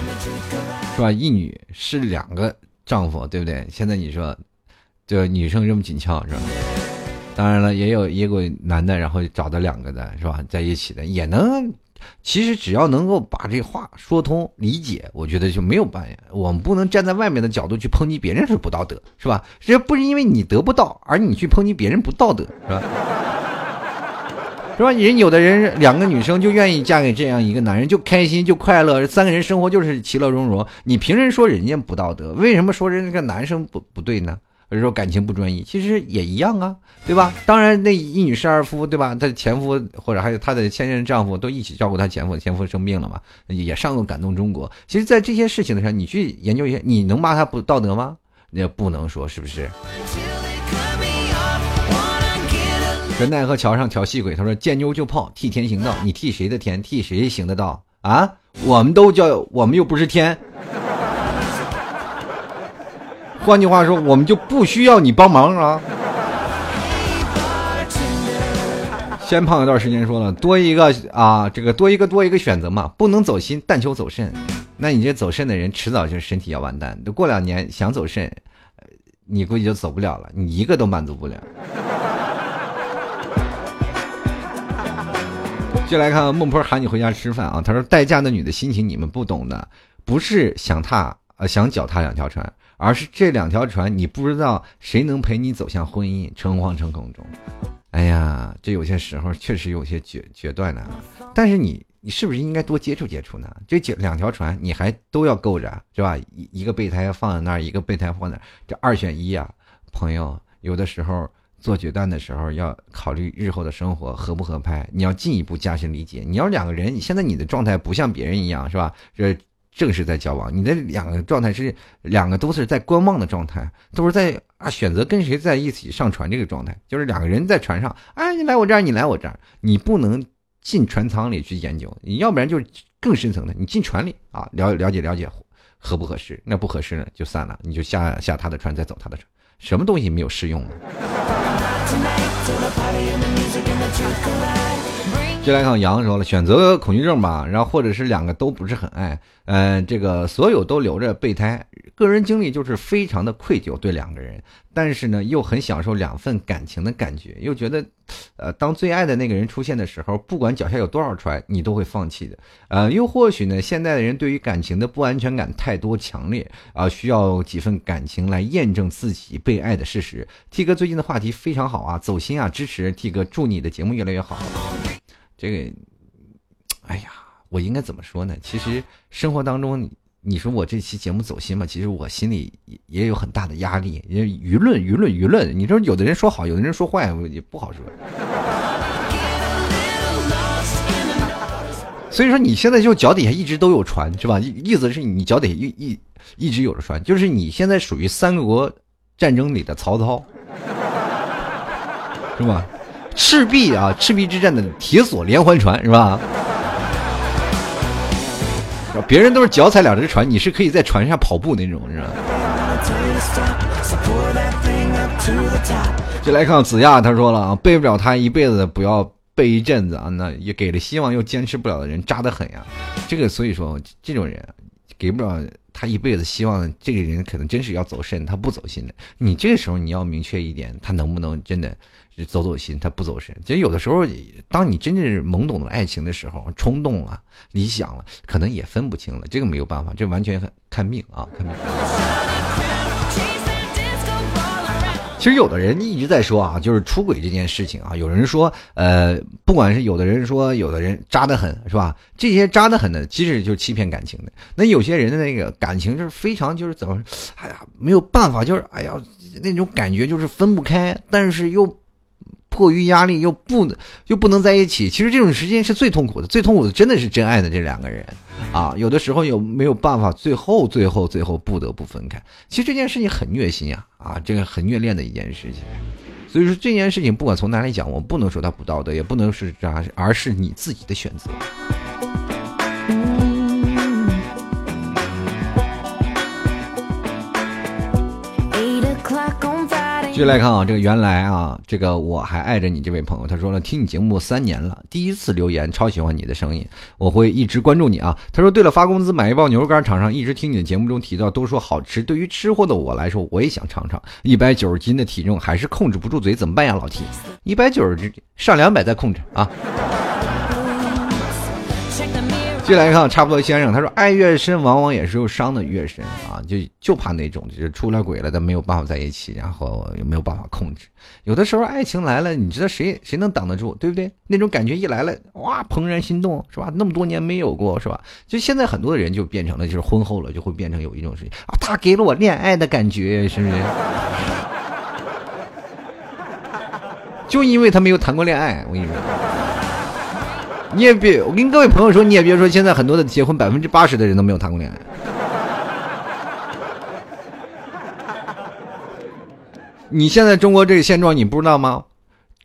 是吧？一女失两个丈夫，对不对？现在你说，就女生这么紧俏，是吧？当然了，也有男的，然后找到两个的，是吧？在一起的也能，其实只要能够把这话说通理解，我觉得就没有办法。我们不能站在外面的角度去抨击别人是不道德，是吧？这不是因为你得不到，而你去抨击别人不道德，是吧？是吧？人有的人两个女生就愿意嫁给这样一个男人，就开心就快乐，三个人生活就是其乐融融。你凭什么说人家不道德？为什么说人家男生不对呢？有时候感情不专一，其实也一样啊，对吧？当然那一女侍二夫，对吧？她的前夫或者还有她的现任丈夫都一起照顾她前夫，前夫生病了嘛，也上过感动中国。其实在这些事情上你去研究一下，你能骂她不道德吗？也不能说，是不是？在奈何桥上调戏鬼，他说见妞就泡，替天行道，你替谁的天，替谁行得到啊？我们又不是天。换句话说，我们就不需要你帮忙啊。先胖一段时间说了，多一个选择嘛，不能走心，但求走肾。那你这走肾的人，迟早就身体要完蛋。过两年想走肾，你估计就走不了了，你一个都满足不了。就来看孟婆喊你回家吃饭啊，他说待嫁的女的心情你们不懂的，不是想脚踏两条船。而是这两条船你不知道谁能陪你走向婚姻，诚惶诚恐中。哎呀，这有些时候确实有些决断啊，但是你是不是应该多接触接触呢？这两条船你还都要够着，是吧？一个备胎放在那儿，一个备胎放在那儿，这二选一啊。朋友，有的时候做决断的时候要考虑日后的生活合不合拍，你要进一步加深理解。你要两个人现在你的状态不像别人一样，是吧？这正是在交往，你的两个状态是两个都是在观望的状态，都是在选择跟谁在一起上船这个状态，就是两个人在船上，哎，你来我这儿，你来我这儿，你不能进船舱里去研究，你要不然就是更深层的，你进船里啊，了解合不合适，那不合适呢就散了，你就下他的船再走他的船，什么东西没有适用呢？就来看杨说了，选择恐惧症吧，然后或者是两个都不是很爱，这个所有都留着备胎，个人经历就是非常的愧疚对两个人，但是呢又很享受两份感情的感觉，又觉得，当最爱的那个人出现的时候，不管脚下有多少船，你都会放弃的，又或许呢，现在的人对于感情的不安全感太多强烈啊，需要几份感情来验证自己被爱的事实。T 哥最近的话题非常好啊，走心啊，支持 T 哥，祝你的节目越来越好。这个，哎呀，我应该怎么说呢？其实生活当中，你说我这期节目走心嘛，其实我心里也有很大的压力，因为舆论，你说有的人说好，有的人说坏，我也不好说。所以说你现在就脚底下一直都有船，是吧？意思是你脚底下一直有着船，就是你现在属于三国战争里的曹操，是吧？赤壁之战的铁索连环船，是吧？别人都是脚踩两只船，你是可以在船上跑步那种，是吧？就来看子亚，他说了啊，背不了他一辈子，不要背一阵子啊，那也给了希望又坚持不了的人渣得很呀。这个所以说这种人给不了他一辈子希望，这个人可能真是要走肾，他不走心的。你这个时候你要明确一点，他能不能真的走心，他不走神。其实有的时候当你真正是懵懂的爱情的时候，冲动了，理想了，可能也分不清了，这个没有办法，这完全看命啊，看命。其实有的人一直在说啊，就是出轨这件事情啊，有人说不管是有的人说有的人渣得很，是吧？这些渣得很的其实就是欺骗感情的。那有些人的那个感情就是非常就是怎么哎呀没有办法，就是哎呀那种感觉就是分不开，但是又迫于压力又不能在一起，其实这种时间是最痛苦的，最痛苦的真的是真爱的这两个人啊，有的时候没有办法，最后不得不分开。其实这件事情很虐心啊，这个很虐恋的一件事情。所以说这件事情不管从哪里讲，我不能说它不道德，也不能是这样，而是你自己的选择。继续来看啊，这个原来啊，这个我还爱着你这位朋友，他说了，听你节目3年了，第一次留言，超喜欢你的声音，我会一直关注你啊。他说，对了，发工资买一包牛肉干尝尝，一直听你的节目中提到，都说好吃，对于吃货的我来说，我也想尝尝。190斤的体重还是控制不住嘴，怎么办呀，老 T？ 190斤上200再控制啊。进来看，差不多先生，他说爱越深，往往也是又伤的越深啊，就怕那种就是出了轨了，但没有办法在一起，然后也没有办法控制。有的时候爱情来了，你知道谁能挡得住，对不对？那种感觉一来了，哇，怦然心动，是吧？那么多年没有过，是吧？就现在很多的人就变成了，就是婚后了就会变成有一种事情啊，他给了我恋爱的感觉，是不是？就因为他没有谈过恋爱。我跟你说，你也别，我跟各位朋友说，你也别说，现在很多的结婚80%的人都没有谈过恋爱。你现在中国这个现状你不知道吗？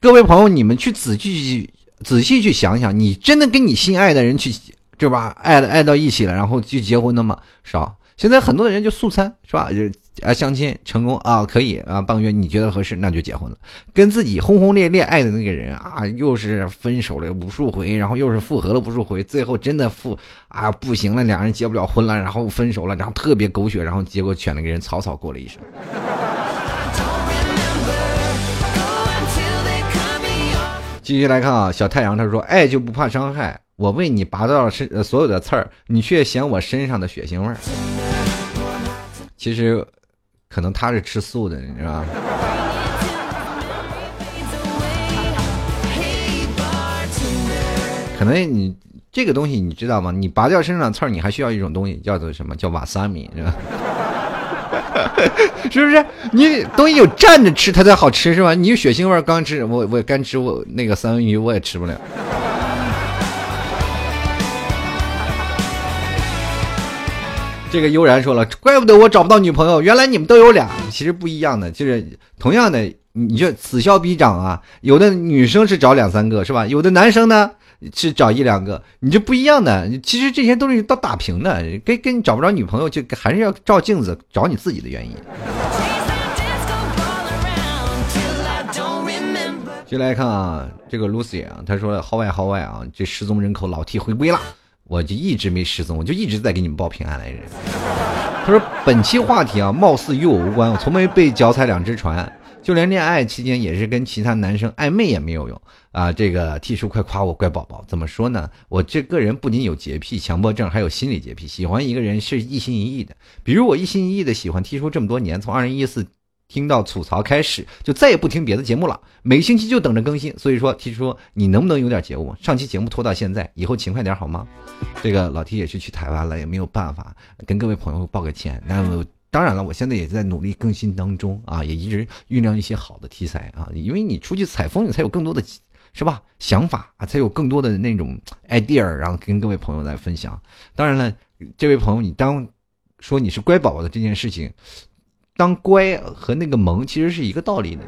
各位朋友，你们去仔细去想想，你真的跟你心爱的人去，对吧？爱到一起了，然后去结婚的吗？少。现在很多的人就素餐，是吧？就相亲成功啊，可以啊，半个月你觉得合适，那就结婚了。跟自己轰轰烈烈爱的那个人啊，又是分手了无数回，然后又是复合了无数回，最后真的不行了，两人结不了婚了，然后分手了，然后特别狗血，然后结果选了个人，草草过了一生。继续来看啊，小太阳他说：“爱就不怕伤害，我为你拔掉了所有的刺儿，你却嫌我身上的血腥味儿。”其实，可能他是吃素的，你知道吗？可能你这个东西你知道吗？你拔掉身上的刺儿，你还需要一种东西，叫做什么？叫瓦萨米，是吧？是不是你东西有蘸着吃它才好吃，是吧？你有血腥味儿，刚吃我干吃我那个三文鱼我也吃不了。这个悠然说了，怪不得我找不到女朋友，原来你们都有俩。其实不一样的，就是同样的，你就此消彼长啊。有的女生是找两三个，是吧？有的男生呢是找一两个，你这不一样的。其实这些都是到打平的，跟你找不着女朋友，就还是要照镜子找你自己的原因。接来看啊，这个 Lucy 啊，她说号外啊，这失踪人口老 T 回归了。我就一直没失踪，我就一直在给你们报平安来着。他说本期话题啊，貌似与我无关，我从没被脚踩两只船，就连恋爱期间也是跟其他男生暧昧也没有用啊。这个 T 叔快夸我乖宝宝，怎么说呢？我这个人不仅有洁癖、强迫症，还有心理洁癖，喜欢一个人是一心一意的。比如我一心一意的喜欢 T 叔这么多年，从2014听到吐槽开始就再也不听别的节目了，每星期就等着更新。所以说 T 说你能不能有点节目，上期节目拖到现在，以后勤快点好吗？这个老 T 也是去台湾了，也没有办法，跟各位朋友报个歉。那么当然了，我现在也在努力更新当中啊，也一直酝酿一些好的题材啊，因为你出去采风你才有更多的，是吧，想法啊，才有更多的那种 idea， 然后跟各位朋友来分享。当然了，这位朋友，你当说你是乖宝宝的这件事情，当乖和那个萌其实是一个道理的。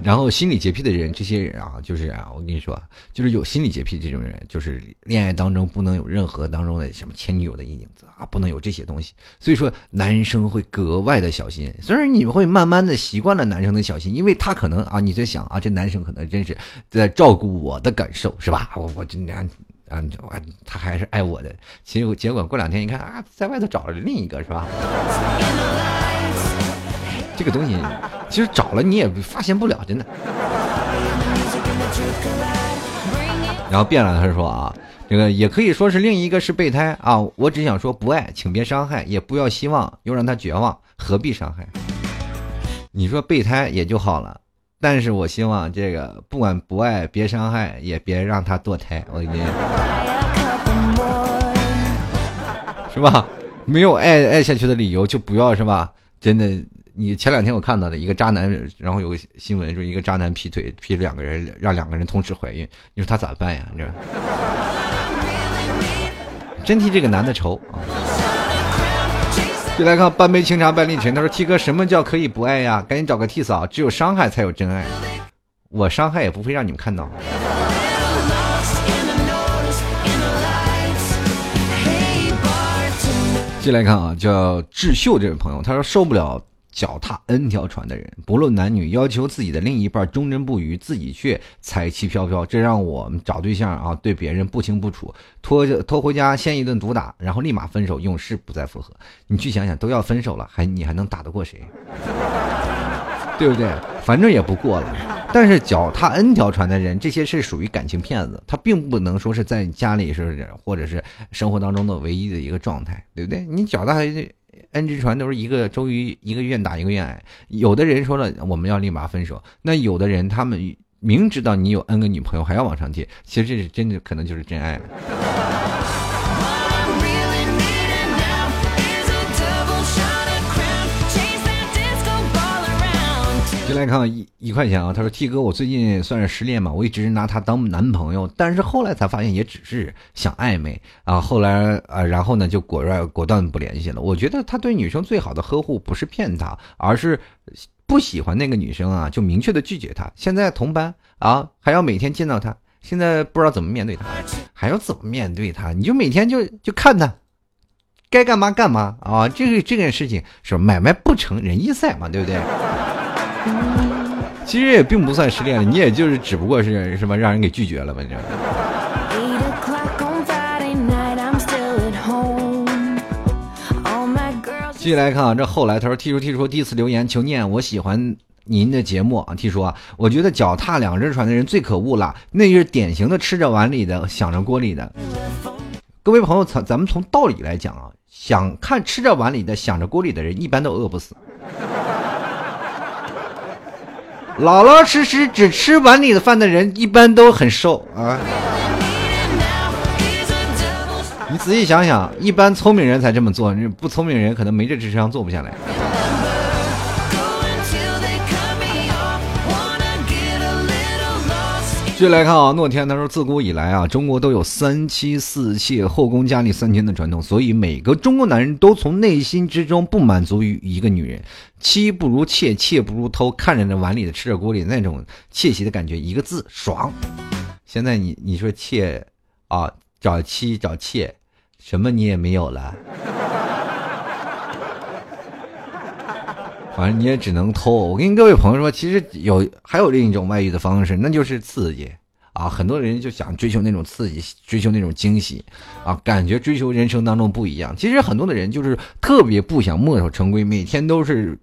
然后心理洁癖的人，这些人啊，就是啊，我跟你说，就是有心理洁癖这种人，就是恋爱当中不能有任何当中的什么前女友的影子啊，不能有这些东西。所以说，男生会格外的小心。虽然你会慢慢的习惯了男生的小心，因为他可能啊，你在想啊，这男生可能真是在照顾我的感受，是吧？我真的。啊，他还是爱我的。其实结果过两天一看啊，在外头找了另一个，是吧？这个东西其实找了你也发现不了，真的。然后变了，他说啊，这个也可以说是另一个是备胎啊。我只想说，不爱请别伤害，也不要希望又让他绝望，何必伤害？你说备胎也就好了。但是我希望这个不管不爱别伤害，也别让他堕胎。我跟你说，是吧？没有爱下去的理由就不要，是吧？真的，你前两天我看到的一个渣男，然后有个新闻说一个渣男劈腿劈两个人，让两个人同时怀孕，你说他咋办呀？你说，真替这个男的愁啊！就来看半杯清茶半粒尘，他说 T 哥什么叫可以不爱呀？赶紧找个 T 嫂，只有伤害才有真爱。我伤害也不会让你们看到。进来看啊，叫智秀这位朋友，他说受不了脚踏 N 条船的人，不论男女，要求自己的另一半忠贞不渝，自己却彩旗飘飘，这让我们找对象啊对别人不清不楚，拖回家先一顿毒打，然后立马分手，永世不再复合。你去想想，都要分手了，你还能打得过谁？对不对？反正也不过了。但是脚踏 N 条船的人，这些是属于感情骗子，他并不能说是在家里是或者是生活当中的唯一的一个状态，对不对？你脚踏N 只船都是一个周瑜一个愿打一个愿挨，有的人说了我们要立马分手，那有的人他们明知道你有 N 个女朋友还要往上贴，其实这是真的可能就是真爱了。先来看一块钱啊，他说 T 哥，我最近算是失恋嘛，我一直拿他当男朋友，但是后来才发现也只是想暧昧啊，后来啊，然后呢就果断不联系了。我觉得他对女生最好的呵护不是骗她，而是不喜欢那个女生啊，就明确的拒绝她。现在同班啊，还要每天见到她，现在不知道怎么面对她，还要怎么面对她？你就每天就看她。该干嘛干嘛啊！这件事情是买卖不成仁义在嘛，对不对？其实也并不算失恋了，你也就是只不过是什么让人给拒绝了吧？继续来看啊，这后来他说踢出第一次留言求念，我喜欢您的节目啊，听说啊，我觉得脚踏两只船的人最可恶了，那是典型的吃着碗里的想着锅里的。各位朋友，咱们从道理来讲啊，想看吃着碗里的想着锅里的人一般都饿不死，老老实实只吃碗里的饭的人一般都很瘦啊。你仔细想想，一般聪明人才这么做，不聪明人可能没这智商做不下来。继续来看啊，诺天他说，自古以来啊，中国都有三妻四妾、后宫佳丽三千的传统，所以每个中国男人都从内心之中不满足于一个女人，妻不如妾，妾不如偷，看着那碗里的吃着锅里那种窃喜的感觉，一个字爽。现在你说妾啊，找妻找妾，什么你也没有了，反正你也只能偷。我跟各位朋友说，其实还有另一种外遇的方式，那就是刺激啊！很多人就想追求那种刺激，追求那种惊喜啊，感觉追求人生当中不一样。其实很多的人就是特别不想墨守成规，每天都是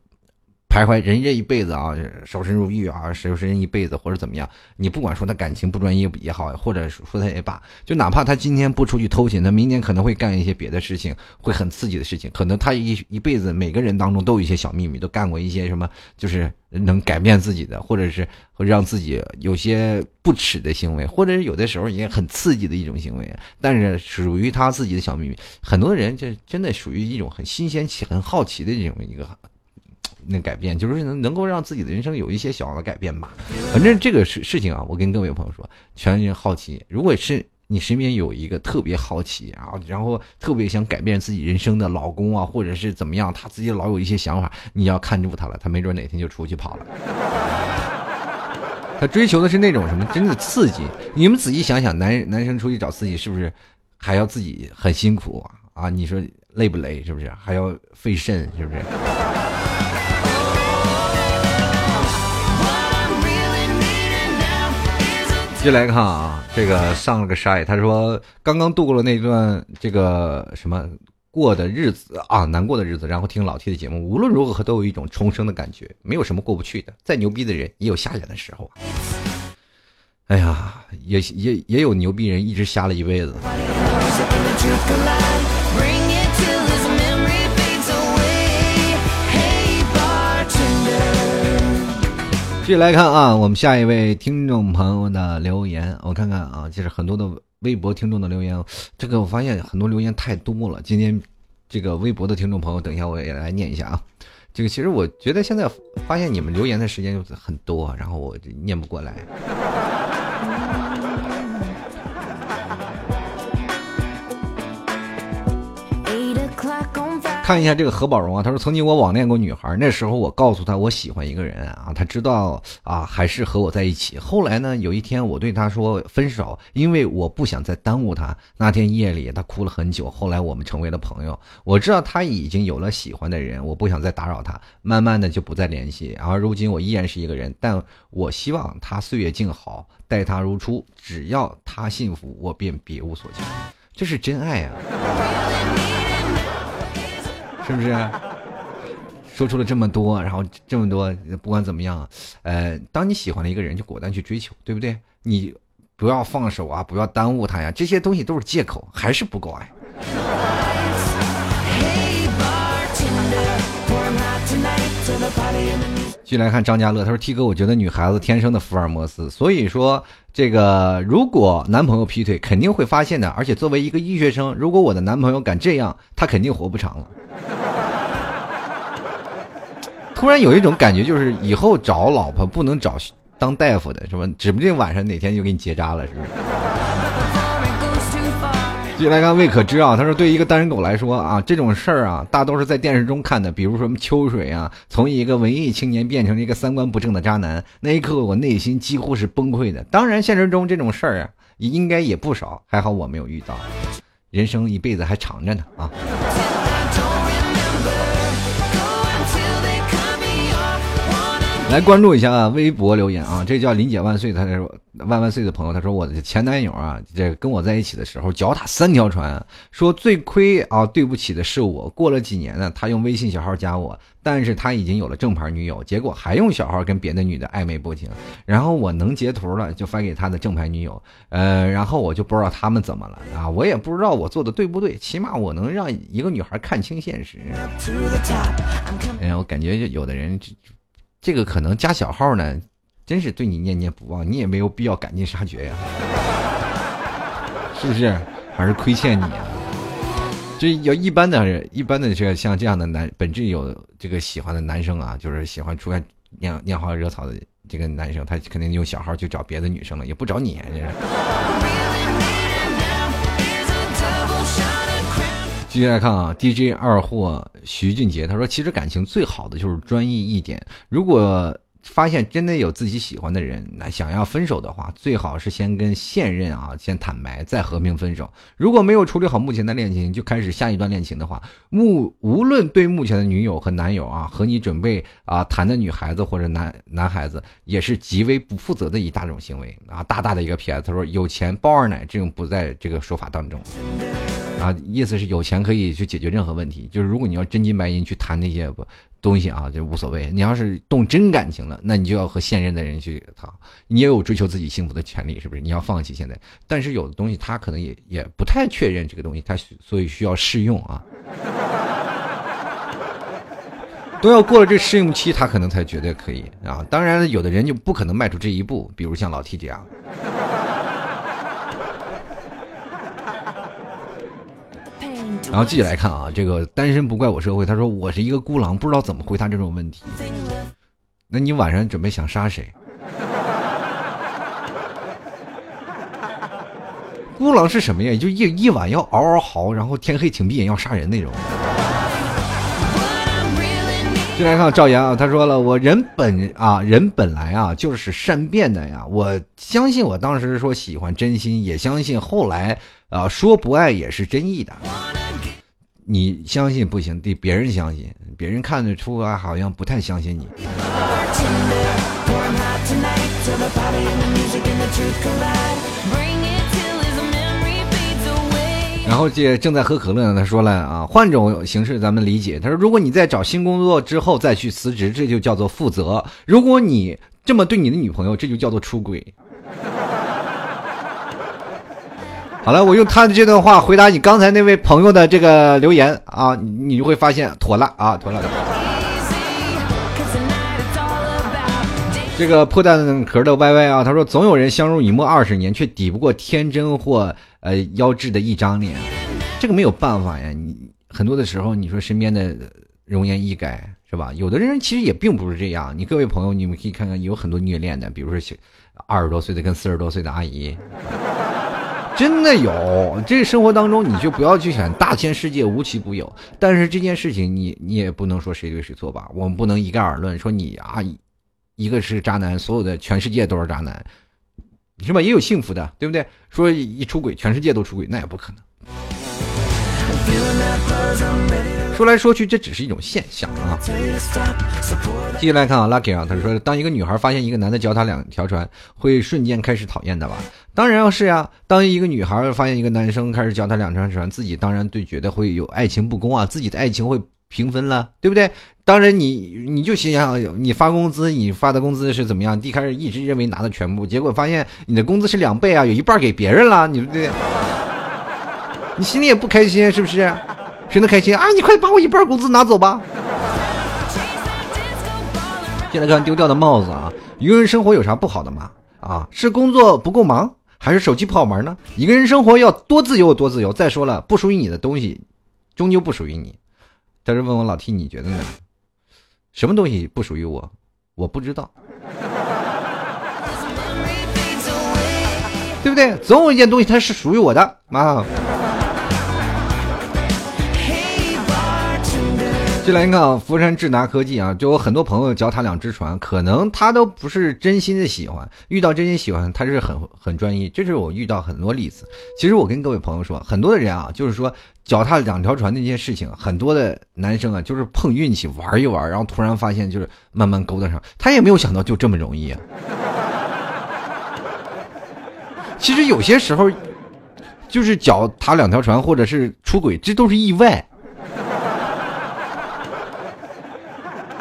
徘徊，人这一辈子啊，守身如玉啊，守身一辈子或者怎么样。你不管说他感情不专业也好，或者说他也罢，就哪怕他今天不出去偷情，他明年可能会干一些别的事情，会很刺激的事情。可能他一辈子每个人当中都有一些小秘密，都干过一些什么，就是能改变自己的，或者是会让自己有些不耻的行为，或者是有的时候也很刺激的一种行为，但是属于他自己的小秘密。很多人这真的属于一种很新鲜、很好奇的这种一个。那改变就是能够让自己的人生有一些小的改变吧。反正这个事情啊，我跟各位朋友说，全是好奇。如果是你身边有一个特别好奇啊，然后特别想改变自己人生的老公啊，或者是怎么样，他自己老有一些想法，你要看住他了，他没准哪天就出去跑了。他追求的是那种什么真的刺激。你们仔细想想，男生出去找刺激是不是还要自己很辛苦啊？你说累不累？是不是还要费肾？是不是？就来看啊，这个上了个筛，他说刚刚度过了那段这个什么过的日子啊，难过的日子，然后听老 T 的节目，无论如何都有一种重生的感觉，没有什么过不去的，再牛逼的人也有瞎眼的时候。哎呀，也有牛逼人一直瞎了一辈子。继续来看啊，我们下一位听众朋友的留言，我看看啊，就是很多的微博听众的留言，这个我发现很多留言太多了。今天这个微博的听众朋友，等一下我也来念一下啊。这个其实我觉得现在发现你们留言的时间就很多，然后我就念不过来。看一下这个何宝荣啊，他说曾经我网恋过女孩，那时候我告诉她我喜欢一个人啊，她知道啊，还是和我在一起。后来呢，有一天我对她说分手，因为我不想再耽误她。那天夜里她哭了很久，后来我们成为了朋友。我知道她已经有了喜欢的人，我不想再打扰她，慢慢的就不再联系。而如今我依然是一个人，但我希望她岁月静好，待她如初，只要她幸福，我便别无所求。这是真爱啊！是不是说出了这么多，然后这么多，不管怎么样，当你喜欢了一个人，就果断去追求，对不对？你不要放手啊，不要耽误他呀，这些东西都是借口，还是不够爱。继续来看张家乐，他说 T 哥，我觉得女孩子天生的福尔摩斯，所以说这个如果男朋友劈腿肯定会发现的，而且作为一个医学生，如果我的男朋友敢这样，他肯定活不长了。突然有一种感觉，就是以后找老婆不能找当大夫的，是吧？指不定晚上哪天就给你结扎了，是不是？接来看魏可知啊，他说对一个单身狗来说啊，这种事儿啊，大都是在电视中看的，比如说秋水啊，从一个文艺青年变成了一个三观不正的渣男，那一刻我内心几乎是崩溃的。当然，现实中这种事儿啊，应该也不少，还好我没有遇到，人生一辈子还长着呢啊。来关注一下啊，微博留言啊，这叫林姐万岁，他说万万岁的朋友，他说我的前男友啊，这跟我在一起的时候脚踏3条船，说最亏啊，对不起的是我。过了几年呢，他用微信小号加我，但是他已经有了正牌女友，结果还用小号跟别的女的暧昧不清，然后我能截图了就发给他的正牌女友，然后我就不知道他们怎么了啊，我也不知道我做的对不对，起码我能让一个女孩看清现实。我感觉有的人这个可能加小号呢，真是对你念念不忘，你也没有必要赶尽杀绝呀，是不是？还是亏欠你啊？这要一般的这像这样的本质有这个喜欢的男生啊，就是喜欢出来拈花惹草的这个男生，他肯定用小号去找别的女生了，也不找你啊，这是。继续来看啊 ，DJ 二货徐俊杰他说：“其实感情最好的就是专一一点。如果发现真的有自己喜欢的人，那想要分手的话，最好是先跟现任啊先坦白，再和平分手。如果没有处理好目前的恋情，就开始下一段恋情的话，无论对目前的女友和男友啊，和你准备啊谈的女孩子或者男孩子，也是极为不负责的一大种行为啊。大大的一个 PS， 他说有钱包二奶这种不在这个说法当中。”啊，意思是有钱可以去解决任何问题，就是如果你要真金白银去谈那些东西啊，就无所谓。你要是动真感情了，那你就要和现任的人去谈，你也有追求自己幸福的权利，是不是？你要放弃现在，但是有的东西他可能也不太确认这个东西，他所以需要试用啊。都要过了这试用期，他可能才觉得可以啊。当然，有的人就不可能迈出这一步，比如像老 T 这样。然后继续来看啊，这个单身不怪我社会，他说我是一个孤狼，不知道怎么回答这种问题。那你晚上准备想杀谁？孤狼是什么呀？也就一晚要嗷嗷嚎，然后天黑请闭眼要杀人那种。进来看赵阳啊，他说了，我人本来啊就是善变的呀。我相信我当时说喜欢真心，也相信后来啊说不爱也是真意的。你相信不行，对别人相信，别人看得出来好像不太相信你。然后这正在喝可乐呢，他说了啊，换种形式咱们理解。他说，如果你在找新工作之后再去辞职，这就叫做负责；如果你这么对你的女朋友，这就叫做出轨。好了，我用他的这段话回答你刚才那位朋友的这个留言啊，你就会发现妥了啊，妥了。这个破蛋壳的歪歪啊，他说总有人相濡以沫20年，却抵不过天真或妖质的一张脸，这个没有办法呀。你很多的时候，你说身边的容颜易改是吧？有的人其实也并不是这样。你各位朋友，你们可以看看，有很多虐恋的，比如说20多岁的跟40多岁的阿姨，真的有。这生活当中，你就不要去想大千世界无奇不有，但是这件事情你也不能说谁对谁错吧？我们不能一概而论，说你阿姨。一个是渣男，所有的全世界都是渣男，是吧？也有幸福的，对不对？说一出轨，全世界都出轨，那也不可能。说来说去，这只是一种现象啊。继续来看啊 ，Lucky 啊，他说，当一个女孩发现一个男的脚踏2条船，会瞬间开始讨厌的吧？当然是啊。当一个女孩发现一个男生开始脚踏2条船，自己当然对觉得会有爱情不公啊，自己的爱情会平分了，对不对？当然你就心想，你发工资，你发的工资是怎么样？一开始一直认为拿的全部，结果发现你的工资是2倍啊，有一半给别人了，你对不对？你心里也不开心，是不是？谁能开心啊？你快把我一半工资拿走吧！现在看丢掉的帽子啊，一个人生活有啥不好的吗？啊，是工作不够忙，还是手机不好玩呢？一个人生活要多自由，多自由。再说了，不属于你的东西，终究不属于你。但是问我老 T， 你觉得呢？什么东西不属于我，我不知道，对不对？总有一件东西它是属于我的啊。进来你看啊，福山智达科技啊，就我很多朋友脚踏两只船，可能他都不是真心的喜欢，遇到真心喜欢他是很专一，这是我遇到很多例子。其实我跟各位朋友说，很多的人啊，就是说脚踏两条船那件事情，很多的男生啊就是碰运气玩一玩，然后突然发现就是慢慢勾搭上，他也没有想到就这么容易啊。其实有些时候就是脚踏两条船或者是出轨，这都是意外，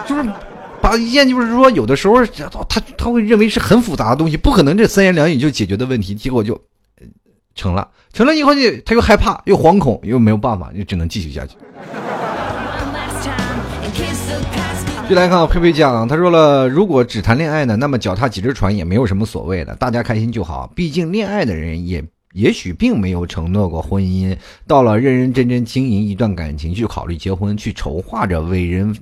就是把一件，就是说有的时候他会认为是很复杂的东西，不可能这三言两语就解决的问题，结果就成了以后他又害怕又惶恐又没有办法，就只能继续下去。就来看佩佩讲，他说了，如果只谈恋爱呢，那么脚踏几只船也没有什么所谓的，大家开心就好，毕竟恋爱的人也许并没有承诺过婚姻，到了认认真真经营一段感情，去考虑结婚，去筹划着为人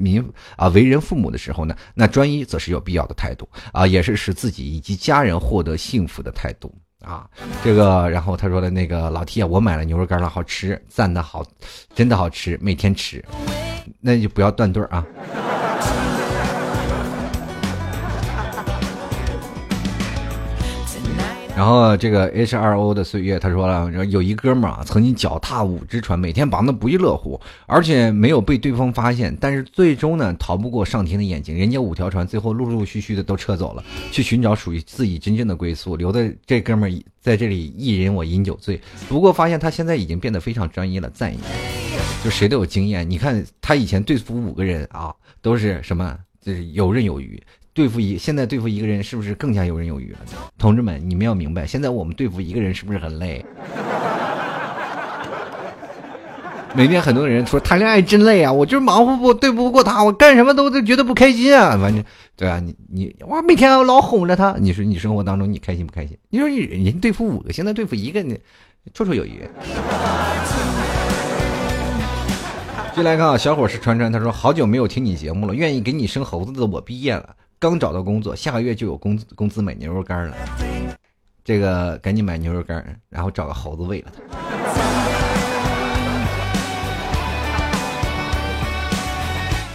父母的时候呢，那专一则是有必要的态度啊，也是使自己以及家人获得幸福的态度啊。这个，然后他说的那个老 T 啊，我买了牛肉干了，好吃，赞的好，真的好吃，每天吃，那就不要断顿啊。然后这个 H2O 的岁月他说了，有一哥们儿啊，曾经脚踏五只船，每天忙得不亦乐乎，而且没有被对方发现，但是最终呢逃不过上天的眼睛，人家五条船最后陆续的都撤走了，去寻找属于自己真正的归宿，留的这哥们儿在这里一人我饮酒醉。不过发现他现在已经变得非常专一了，赞一下，就谁都有经验。你看他以前对付五个人啊，都是什么就是游刃有余，现在对付一个人是不是更加游刃有余了？同志们，你们要明白，现在我们对付一个人是不是很累？每天很多人说谈恋爱真累啊，我就是忙活对不过他，我干什么都觉得不开心啊。反正对啊，你哇，每天我老哄着他，你说你生活当中你开心不开心？你说人对付五个，现在对付一个，你绰绰有余。就来看啊，小伙是川川，他说好久没有听你节目了，愿意给你生猴子的我毕业了。刚找到工作，下个月就有工资买牛肉干了，这个赶紧买牛肉干，然后找个猴子喂了他。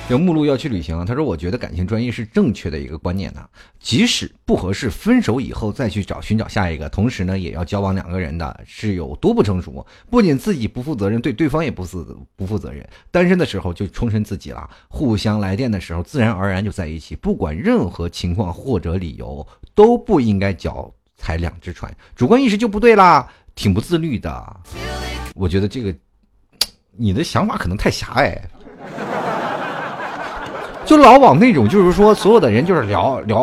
有目录要去旅行，他说我觉得感情专一是正确的一个观念呢，即使不合适分手以后再去寻找下一个，同时呢也要交往两个人的是有多不成熟，不仅自己不负责任，对对方也不负责任。单身的时候就充实自己了，互相来电的时候自然而然就在一起，不管任何情况或者理由都不应该脚踩两只船，主观意识就不对啦，挺不自律的。我觉得这个你的想法可能太狭隘，就老往那种就是说所有的人就是聊，然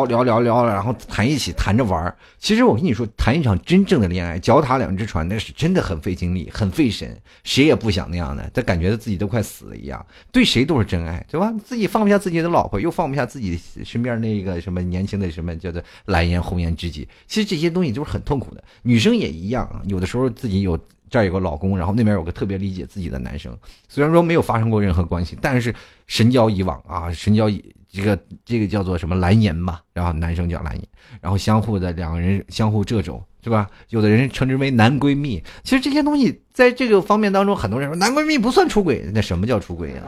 后谈一起谈着玩。其实我跟你说，谈一场真正的恋爱，脚踏两只船那是真的很费精力很费神，谁也不想那样的，他感觉自己都快死了一样，对谁都是真爱，对吧？自己放不下自己的老婆，又放不下自己身边那个什么年轻的什么叫做蓝颜红颜知己，其实这些东西都是很痛苦的。女生也一样，有的时候自己有这儿有个老公，然后那边有个特别理解自己的男生，虽然说没有发生过任何关系，但是神交以往啊，神交这个叫做什么蓝颜吧，然后男生叫蓝颜，然后相互的两个人相互这种是吧？有的人称之为男闺蜜。其实这些东西在这个方面当中，很多人说男闺蜜不算出轨，那什么叫出轨啊？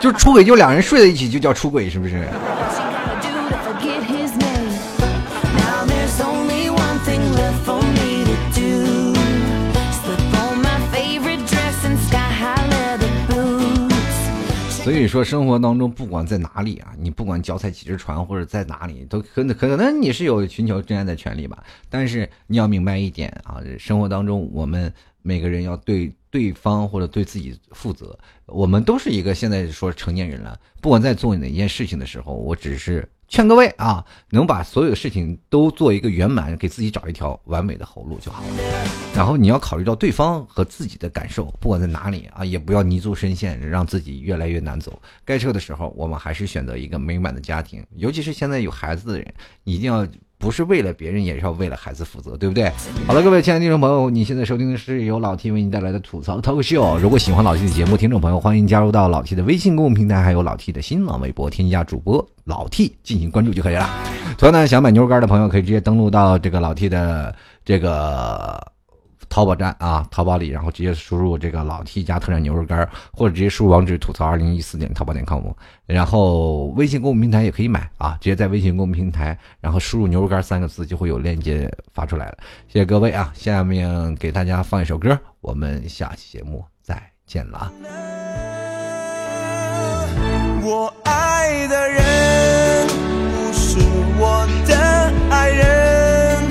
就出轨就两人睡在一起就叫出轨，是不是？所以说生活当中不管在哪里啊，你不管脚踩几只船或者在哪里都可能你是有寻求真爱的权利吧，但是你要明白一点啊，生活当中我们每个人要对对方或者对自己负责，我们都是一个现在说成年人了，不管在做哪件事情的时候，我只是劝各位啊，能把所有的事情都做一个圆满，给自己找一条完美的后路就好了。然后你要考虑到对方和自己的感受，不管在哪里啊，也不要泥足深陷，让自己越来越难走。该撤的时候，我们还是选择一个美满的家庭，尤其是现在有孩子的人，一定要。不是为了别人，也是要为了孩子负责，对不对？好了，各位亲爱的听众朋友，你现在收听的是由老 T 为你带来的吐槽脱口秀。如果喜欢老 T 的节目，听众朋友欢迎加入到老 T 的微信公众平台，还有老 T 的新浪微博，添加主播老 T 进行关注就可以了。同样呢，想买牛肉干的朋友可以直接登录到这个老 T 的这个淘宝站啊，淘宝里，然后直接输入这个老 T 家特产牛肉干，或者直接输入网址吐槽2014.淘宝.com， 然后微信公众平台也可以买啊，直接在微信公众平台，然后输入牛肉干3个字就会有链接发出来了。谢谢各位啊，下面给大家放一首歌，我们下期节目再见了。我爱的人不是我的爱人，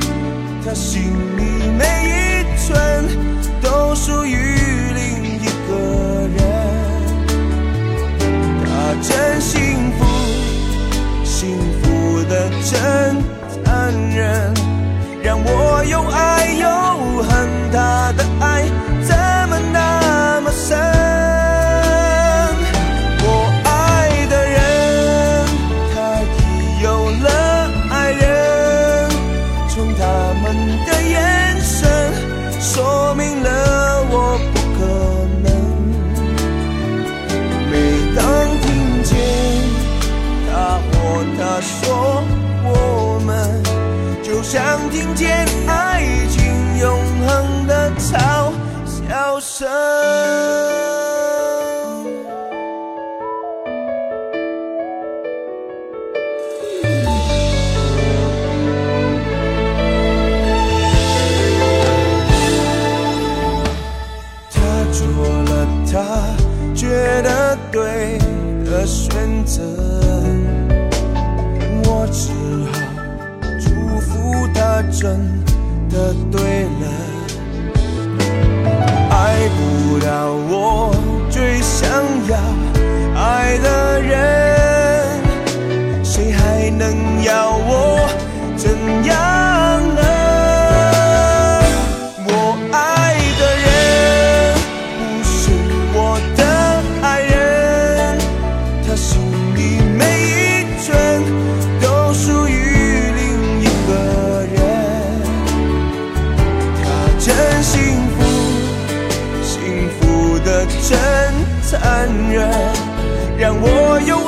他心里没有都属于另一个人，他真幸福，幸福的真残忍，让我又爱又恨，他的爱怎么那么深。我爱的人他已有了爱人，从他们的眼神说明了我不可能。每当听见他或她说我们，就像听见爱情永恒的嘲笑声。他觉得对的选择，我只好祝福他真的对了。爱不到我最想要爱的人，谁还能要我怎样呢？真残忍，让我有